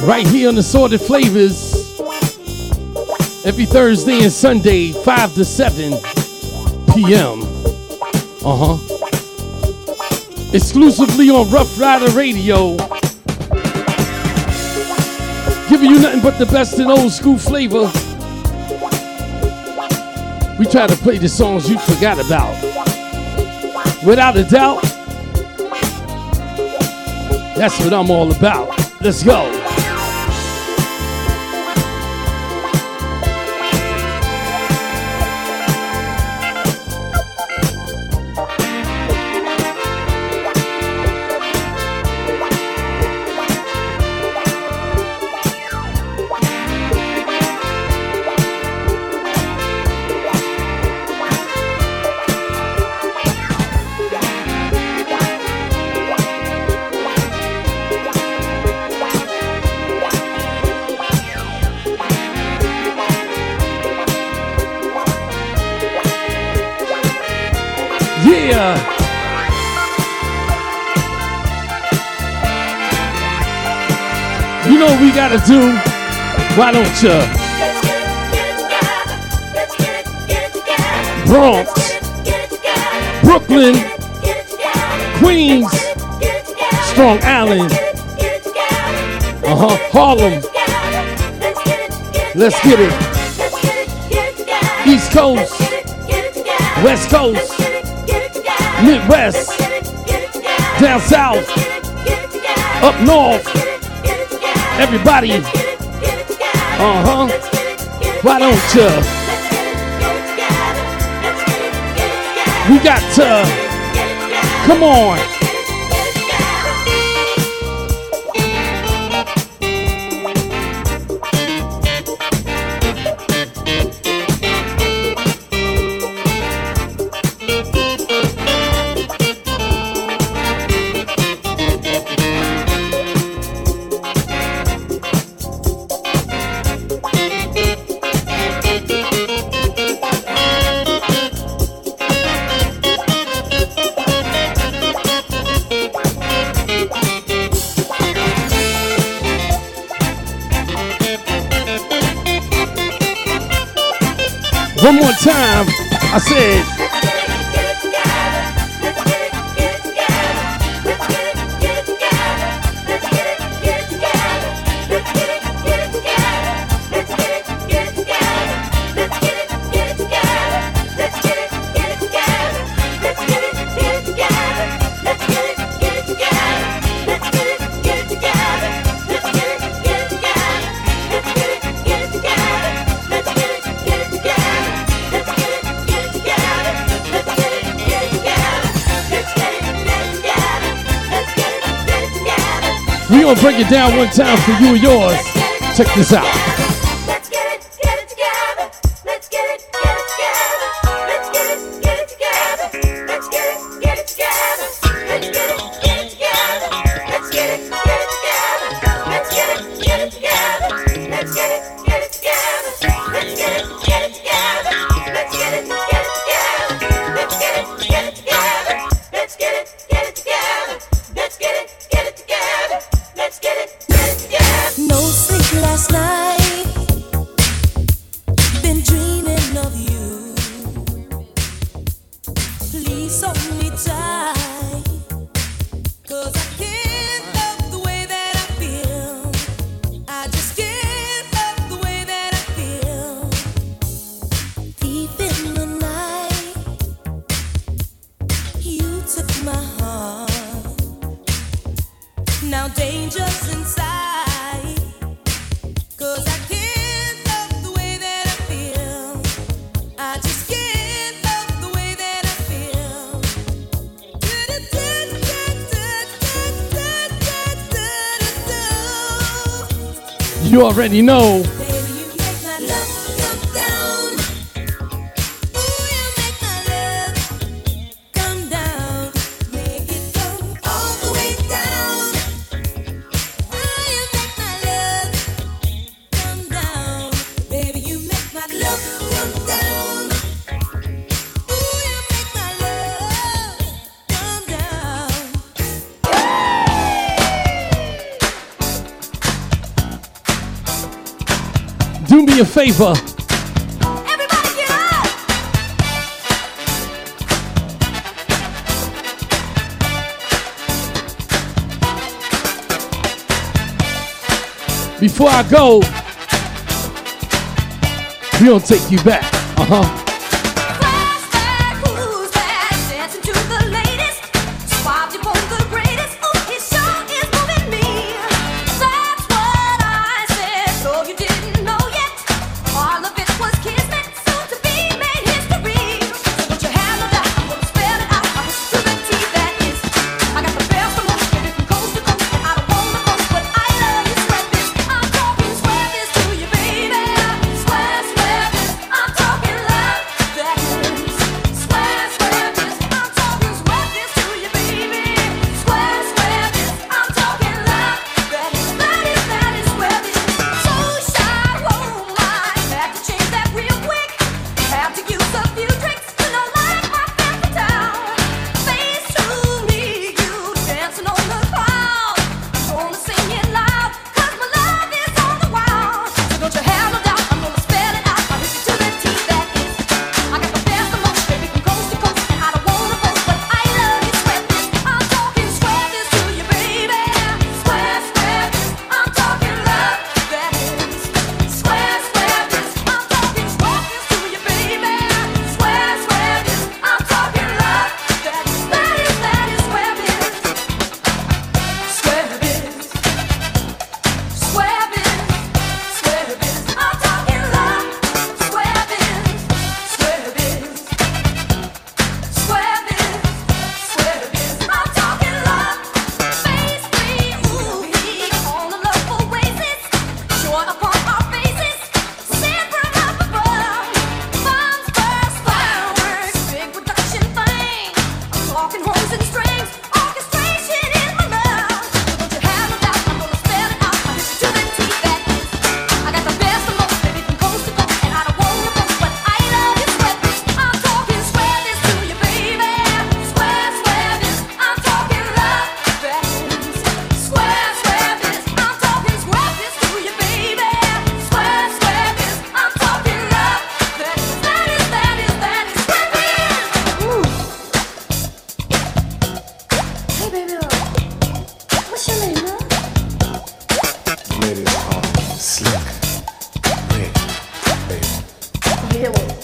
Right here on Assorted Flavas, every Thursday and Sunday, five to seven p.m. Uh-huh. Exclusively on Ruff Ryders Radio. Giving you nothing but the best in old school flavor. We try to play the songs you forgot about. Without a doubt, that's what I'm all about. Let's go. To do, why don't you? Let's get it, get it together. Let's get it, get it together. Bronx, get it, get it together. Brooklyn, get it, get it together. Queens, get it, get it together. Strong Island, uh huh, Harlem. Let's get it, get it together. Let's get it, get it together. East Coast, West Coast, Midwest, down south, up north, everybody, uh-huh, why don't you? We got to, come on. One more time, I said, break it down one time for you and yours. Check this out. Let's get it, get it together. Let's get it, get it together. Let's get it, get it together. Let's get it, get it together. Let's get it, get it together. Let's get it, get it together. Let's get it, get it together. Let's get it, get it together. Let's get it, get it together. Let's get it, get it together. Let's get it, get it together. Let's get it, get it together. Let's get it, get it together. Let's get it, get it, get it. No sleep last night. Been dreaming of you. Please hold me tight. Cause I can't love the way that I feel. I just can't love the way that I feel. Deep in the night, you took my heart. Now danger's inside, cause I can't love the way that I feel. I just can't love the way that I feel. You already know. Baby, you make my love come down. Ooh, you make my love come down. Make it go all the way down. Baby, you make my love come down. Ooh, you make my love come down. Do me a favor. Everybody get up! Before I go, we gonna take you back. Uh-huh. Flashback, who's that? Dancing to the latest. Swapped you both the greatest. Ooh, his show is moving me. That's what I said. So you didn't know yet. All of it was kismet. Soon to be made history. So put your hand on that. I'm gonna spell it out. I'm a the tea that is. I got the bells from most. Baby, from coast to coast. And I don't want the most. But I love you. Spread this. I'm talking swear this to you, baby. Swear, swear this. I'm talking love.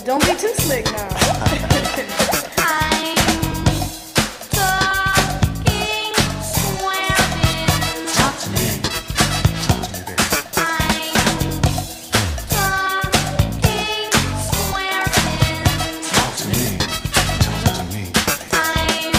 Don't be too slick now. I'm talking, swearing. Talk to me. Talk to me, baby. I'm talking, swearing. Talk to me. Talk to me. I'm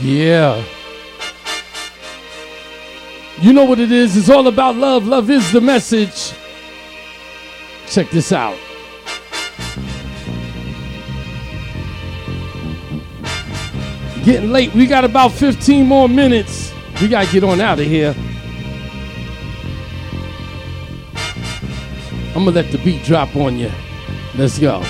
Yeah. You know what it is. It's all about love. Love is the message. Check this out. Getting late. We got about fifteen more minutes. We got to get on out of here. I'm going to let the beat drop on you. Let's go.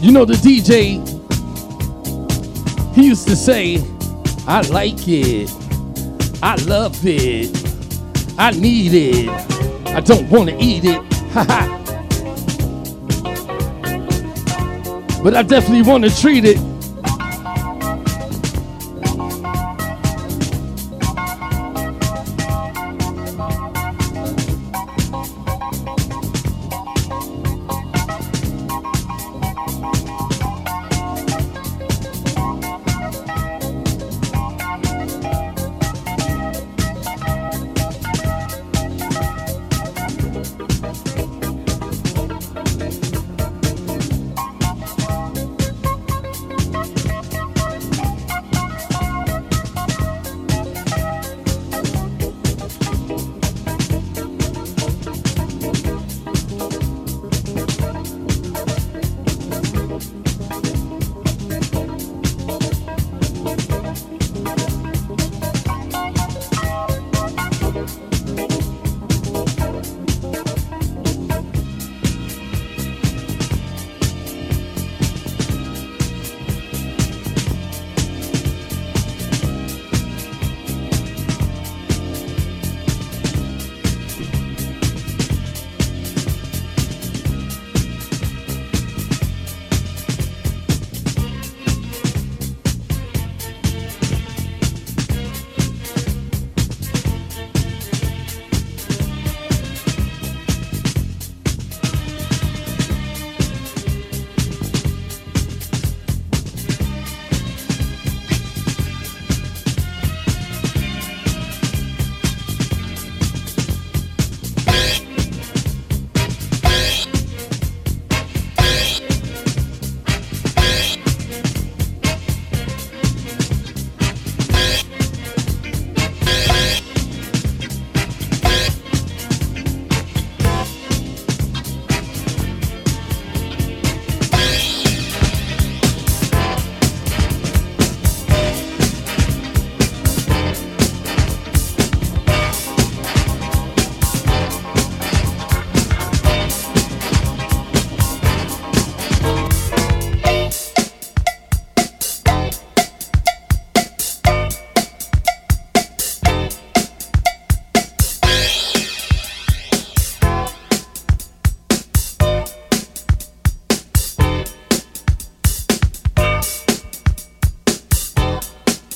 You know, the D J, he used to say, I like it, I love it, I need it, I don't want to eat it, haha. But I definitely want to treat it.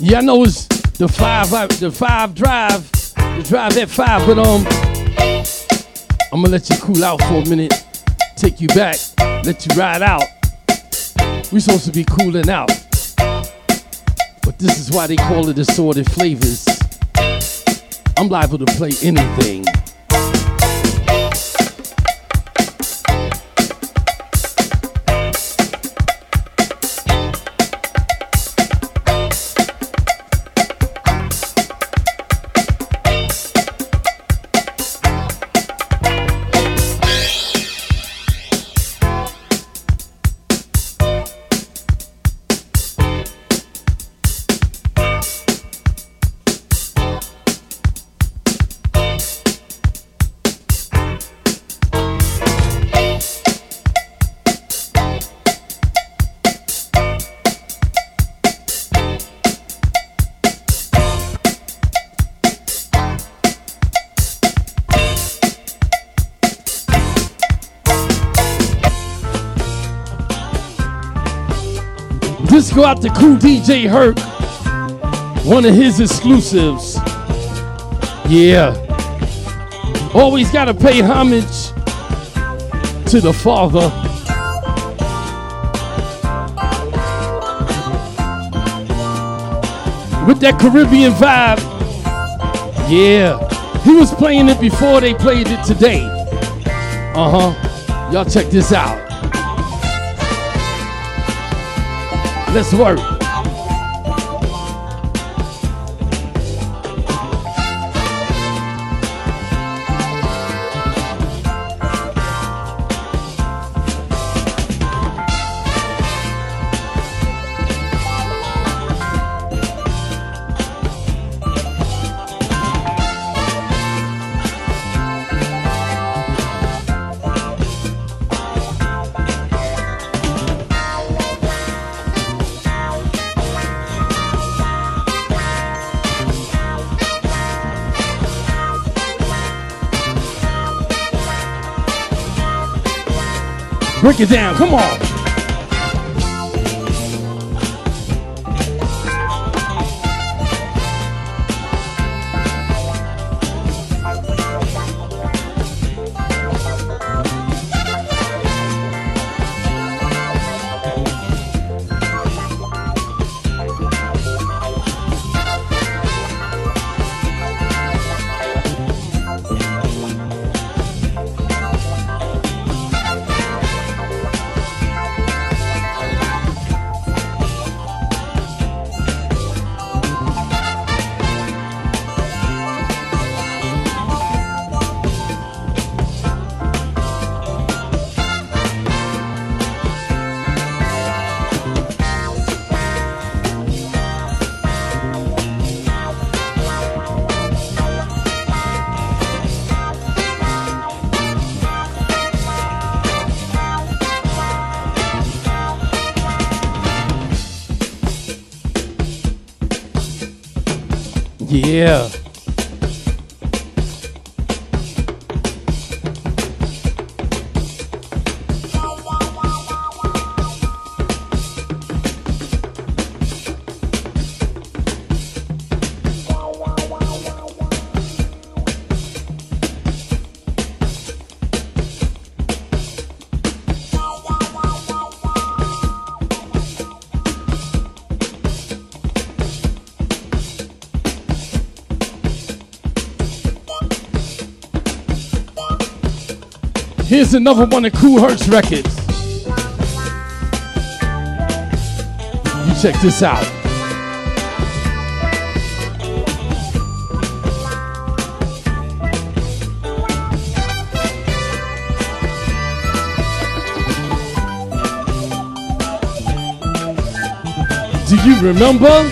Yeah, I know it's the five, the five drive, the drive at five, but um, I'm gonna let you cool out for a minute, take you back, let you ride out. We supposed to be cooling out, but this is why they call it Assorted Flavors. I'm liable to play anything. Go out to Kool D J Herc, one of his exclusives. Yeah. Always gotta pay homage to the father. With that Caribbean vibe. Yeah. He was playing it before they played it today. Uh-huh. Y'all check this out. Let's work. Break it down, come on. Yeah. Here's another one of Kool Herc's records. You check this out. Do you remember?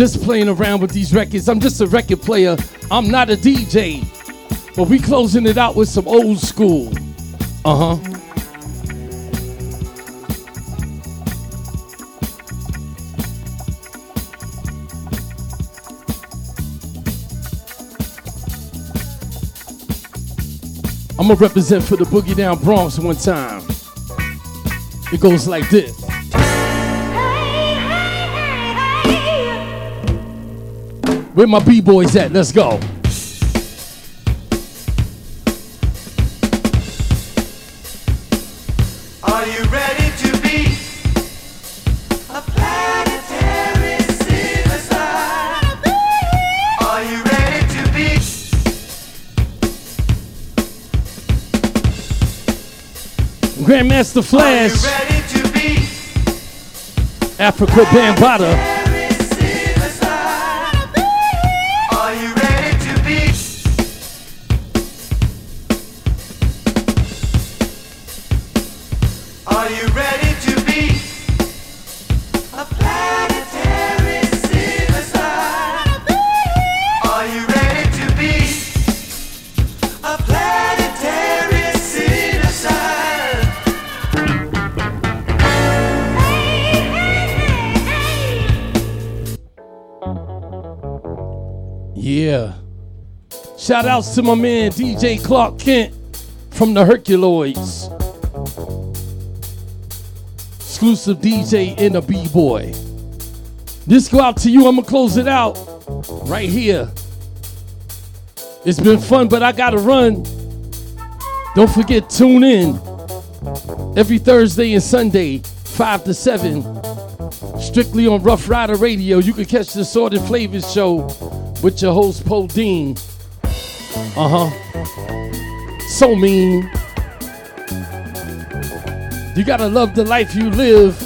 just playing around with these records. I'm just a record player. I'm not a D J. But we closing it out with some old school. Uh-huh. I'm gonna represent for the Boogie Down Bronx one time. It goes like this. Where my B-boys at? Let's go. Grandmaster Flash, Africa Bambaataa. Are you ready to be? Are you ready to be a planetary superstar? Are you ready to be a planetary superstar? Yeah. Shout outs to my man D J Clark Kent from the Herculoids. Exclusive D J and a B-boy. This go out to you. I'm going to close it out right here. It's been fun, but I got to run. Don't forget, tune in every Thursday and Sunday, five to seven. Strictly on Ruff Rider Radio. You can catch the Assorted Flavas show with your host, Paul Dean. Uh-huh. So mean. You gotta love the life you live,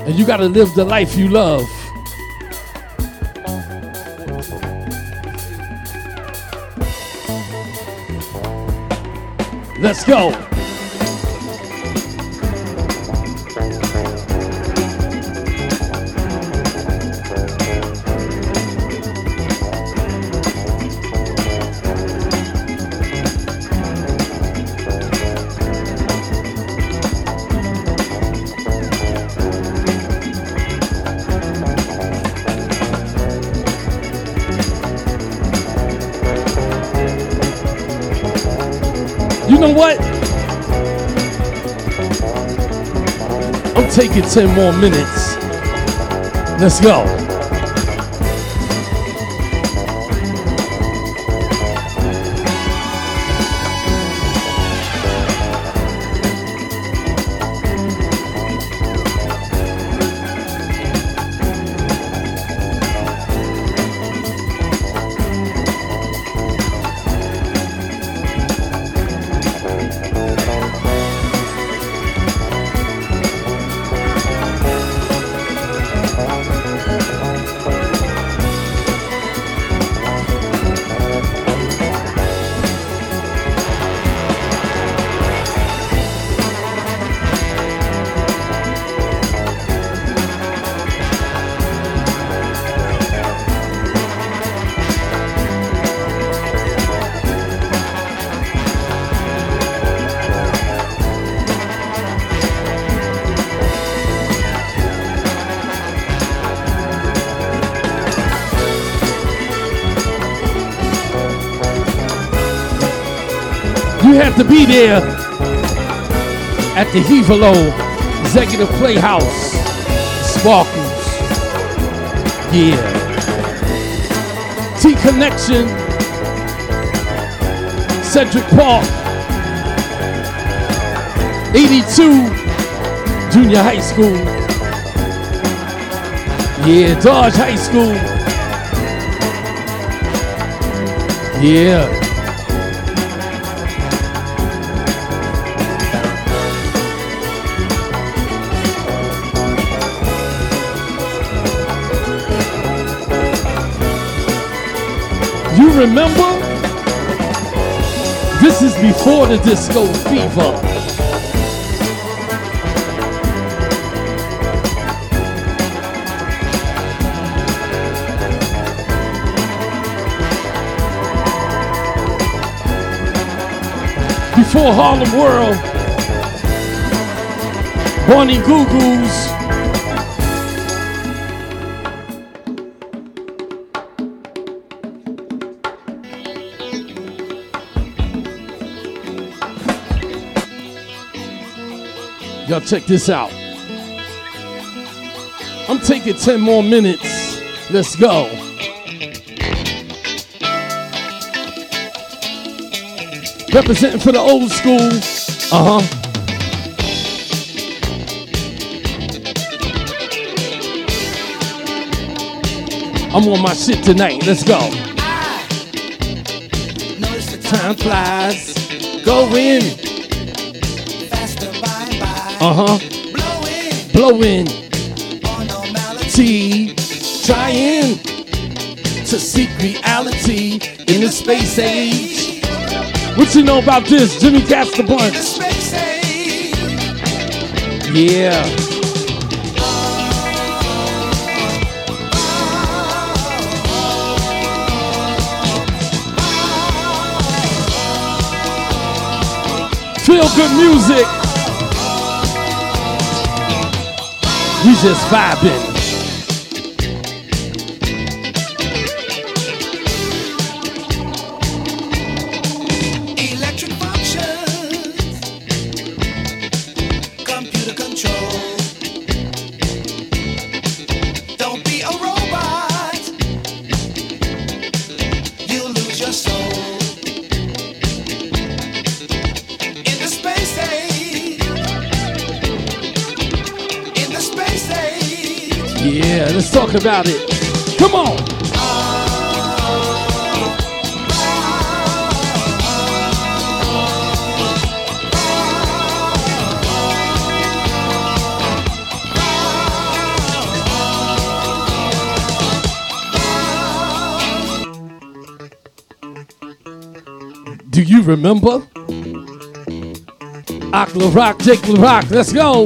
and you gotta live the life you love. Let's go. Take it ten more minutes. Let's go. To be there at the Heavalo Executive Playhouse, Sparkles. Yeah. T-Connection, Cedric Park, eighty-two Junior High School. Yeah, Dodge High School. Yeah. Remember, this is before the Disco Fever. before Harlem World, Bonnie Goo Goos. Y'all check this out. I'm taking ten more minutes. Let's go. Representing for the old school. Uh-huh. I'm on my shit tonight. Let's go. I notice the time flies. Go in. Uh-huh. Blowing, blowing, trying to seek reality in the space age. What you know about this, Jimmy Castor Bunch? Yeah. Feel good music. We just vibing. Electric functions, computer control. Don't be a robot, you'll lose your soul. In the space age, in the space. Yeah, let's talk about it. Come on. Do you remember? Akla Rock, Jake La Rock, let's go.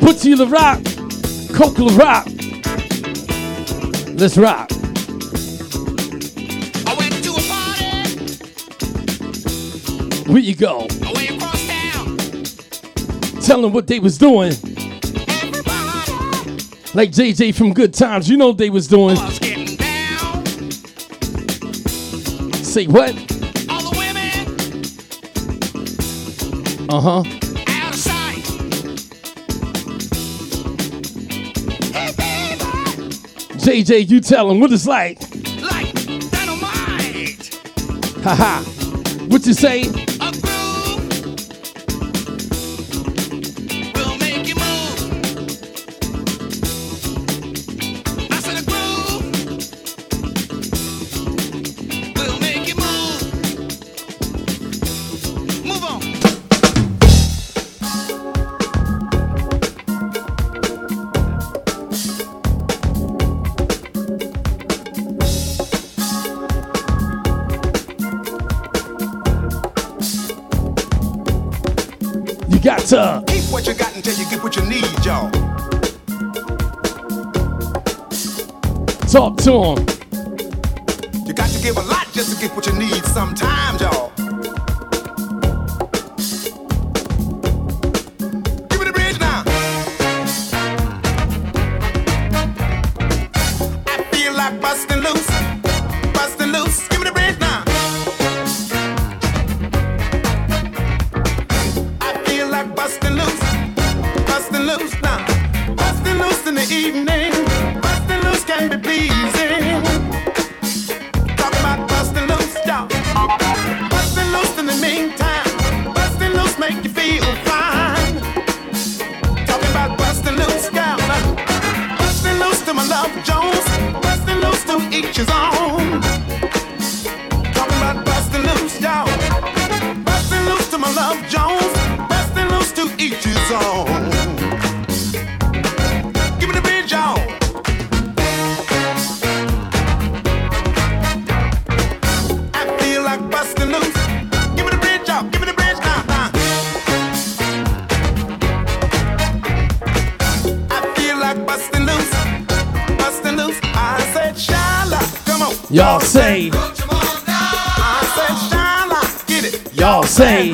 Putty La Rock. Coca Rock. Let's rock. I went to a party. Where you go? Away across town. Tell them what they was doing. Everybody. Like J J from Good Times, you know what they was doing. I was getting down. Say what? All the women. Uh huh. J J, you tell him what it's like. Like dynamite. Haha. What you say? A groove will make you move. I said a groove will make you move. Move on. Gotcha. Keep what you got until you get what you need, y'all. Talk to him. You got to give a lot just to get what you need sometimes, y'all. Give me the bridge now. I feel like busting loose. Busting loose. Give me the bridge now. Bustin' loose, bustin' loose now. Bustin' loose in the evening. Bustin' loose can be pleasing. Talk about bustin' loose, y'all. Bustin' loose in the meantime. Bustin' loose make you feel fine. Talk about bustin' loose, y'all. Bustin' loose to my love Jones. Bustin' loose to each his own. Talk about bustin' loose, y'all. Bustin' loose to my love Jones. To each his own. Give me the bridge, y'all. I feel like busting loose. Give me the bridge, y'all. Give me the bridge, now. Nah, nah. I feel like busting loose. Busting loose. I said, Shala, come on. Y'all say. I said, Shala, get it. y'all say.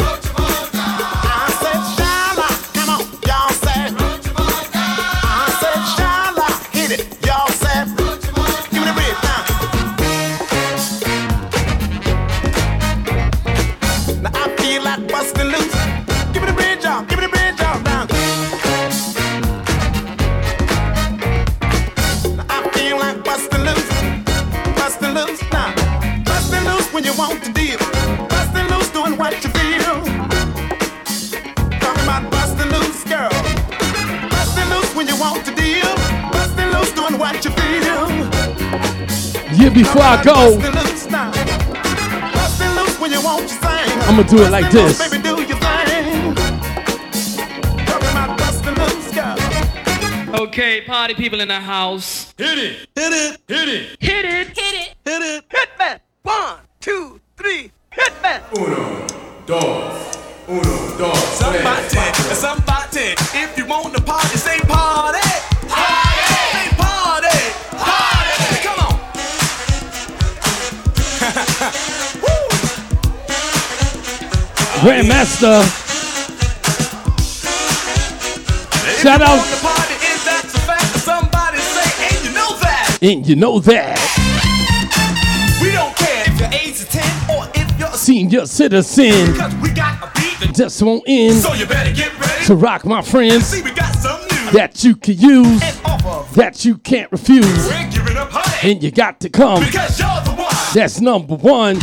Before I go, I'm gonna do it like this. Okay, party people in the house. Hit it, hit it, hit it, hit it, hit it, hit it, hit it. One, two, three, hit it. Uno, dos, uno, dos. Somebody, somebody. If you want to party, say party. Grandmaster. Shout out. And you know that. We don't care if you're age of ten or if you're a senior citizen. We got a beat that just won't end. So you better get ready to rock, my friends. See, we got some news that you can use, that you can't refuse. We're giving up, honey. And you got to come because you're the one. That's number one.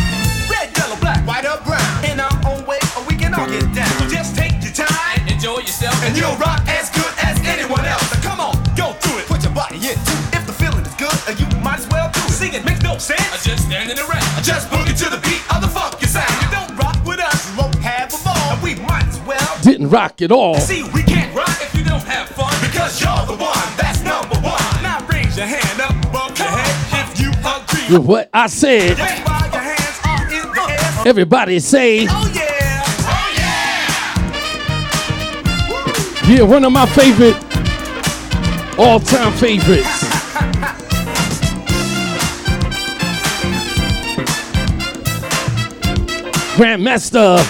Red, yellow, black, white, or brown. In our own way, or we can all get down. So just take your time and enjoy yourself, and you'll rock as good as anyone else. So come on, go do it. Put your body in too. If the feeling is good, you might as well do it. Singing makes no sense. I just standing around. I just boogie to the beat of the funky sound. You don't rock with us, you won't have a ball. And we might as well didn't rock at all. See, we can't rock if you don't have fun because you're the one. That's number one. Now raise your hand up above your head if you agree with what I said. Everybody say, oh yeah, oh yeah. Yeah, one of my favorite, all-time favorites. Grandmaster.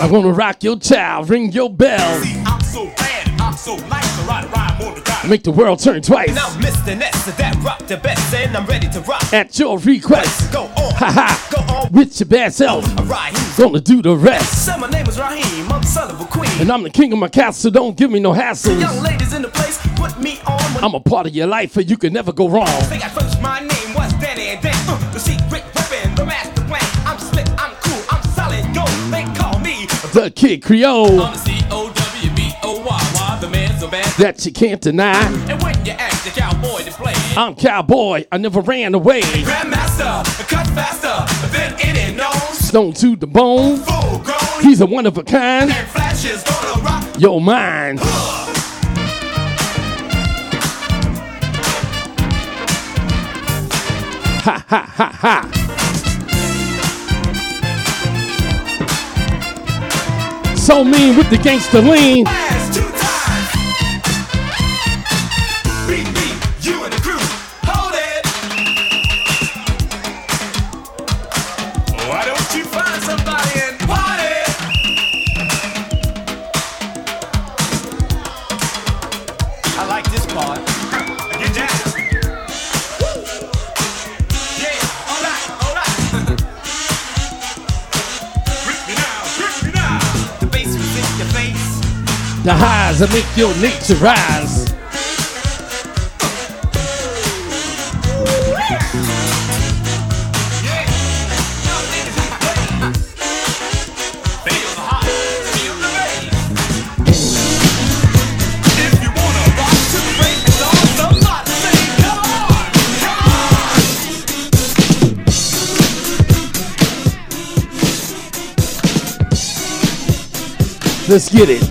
I'm gonna rock your child, ring your bell. See, I'm so bad, I'm so light, so ride, ride, more to ride. Make the world turn twice. Now Mister Ness, so that rock the best, and I'm ready to rock. At your request, go on, haha, go on with your bad self. Raheem. Gonna do the rest. So my name is Raheem, I'm the son of a queen, and I'm the king of my castle, so don't give me no hassles. Young ladies in the place, put me on. I'm a part of your life, and you can never go wrong. I think I first, my name was Danny, and then uh, the secret weapon, the master plan. I'm slick, I'm cool, I'm solid, yo, they call me the Kid Creole. I'm the C O W B O Y Y, the man so bad that you can't deny. And when you act the cowboy to play, I'm cowboy, I never ran away. Grandmaster, cut faster than any knows. Stone to the bone, full grown. He's a one of a kind. And Flash is gonna rock your mind. Huh. Ha ha ha ha. So mean with the gangster lean. Last two times. Beat me, you and the crew. Hold it. Why don't you find somebody and party? I like this part. Get down. The highs that make your nature rise. Let's get it.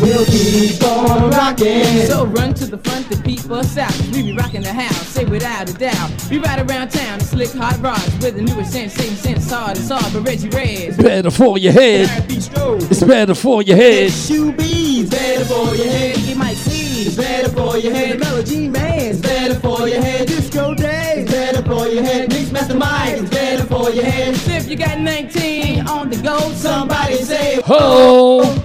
We'll keep on rocking. So run to the front to peep us out. We be rocking the house, say without a doubt. We ride around town in slick hot rods with the newest sense, same sense, hard and hard, but Reggie Reds. Better for your head. It's better for your head. It's better for your head. You might see. It's better for your head. The Melody Man. It's better for your head. Disco Day. It's better for your head. Master Mike is better for your head. If you got nineteen on the go, somebody say ho, ho,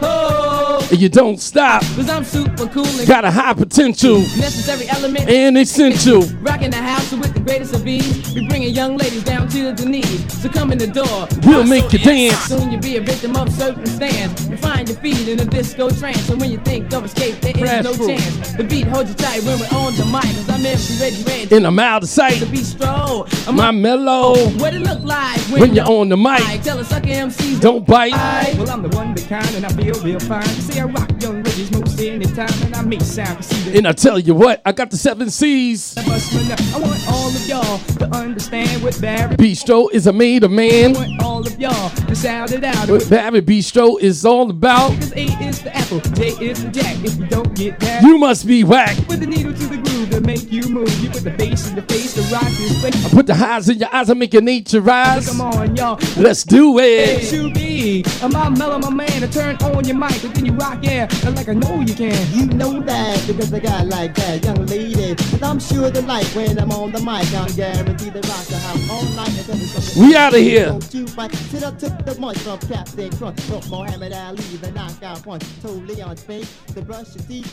ho. You don't stop, cause I'm super cool and got a high potential, necessary element and essential. Rocking the house with the greatest of ease. We bringing young ladies down to the knees. So come in the door, we'll I'm make so you dance. Soon you'll be a victim of circumstance. You find your feet in a disco trance. And when you think of escape, there Crash is no through. chance. The beat holds you tight when we're on the mic, cause I'm empty, ready, ready. And I'm out of sight. The strong, I'm my mellow. What it look like when, when you're on the mic? I tell a sucker M C don't bite. I, well, I'm the one that kind, and I feel real fine. See, I rock young ridges most anytime, and I make sound. And I tell you what, I got the seven C's. I want all of y'all to understand what Barry Bistro is a made of man. I want all of y'all to sound it out. What Barry Bistro is all about. Because A is the apple, J is the jack. If you don't get that, you must be whack. With the needle to the groove to make you move. You put the bass in the face to rock this way. I put the highs in your eyes, I make your nature rise. Come on, y'all. Let's do it. H U B I'm out mellow, my man. I turn on your mic, and then you rock, yeah. And like I know you can. You know that, because I got like that, young lady. And I'm sure the light when I'm on the mic. I'm guaranteed the rock to have all night. We out of here. Don't you fight. Sit up, took the munch from Captain Crunch. From Muhammad Ali, the knockout punch. Told Leon's face, the brush is deep.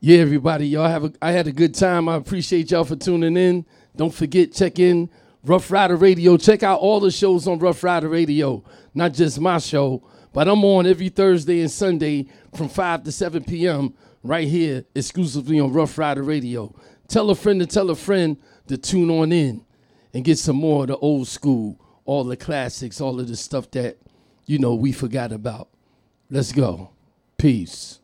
Yeah, everybody, y'all have a, I had a good time. I appreciate y'all for tuning in. Don't forget, check in Ruff Rider Radio. Check out all the shows on Ruff Rider Radio, not just my show, but I'm on every Thursday and Sunday from five to seven p.m. right here exclusively on Ruff Rider Radio. Tell a friend to tell a friend to tune on in and get some more of the old school, all the classics, all of the stuff that, you know, we forgot about. Let's go. Peace.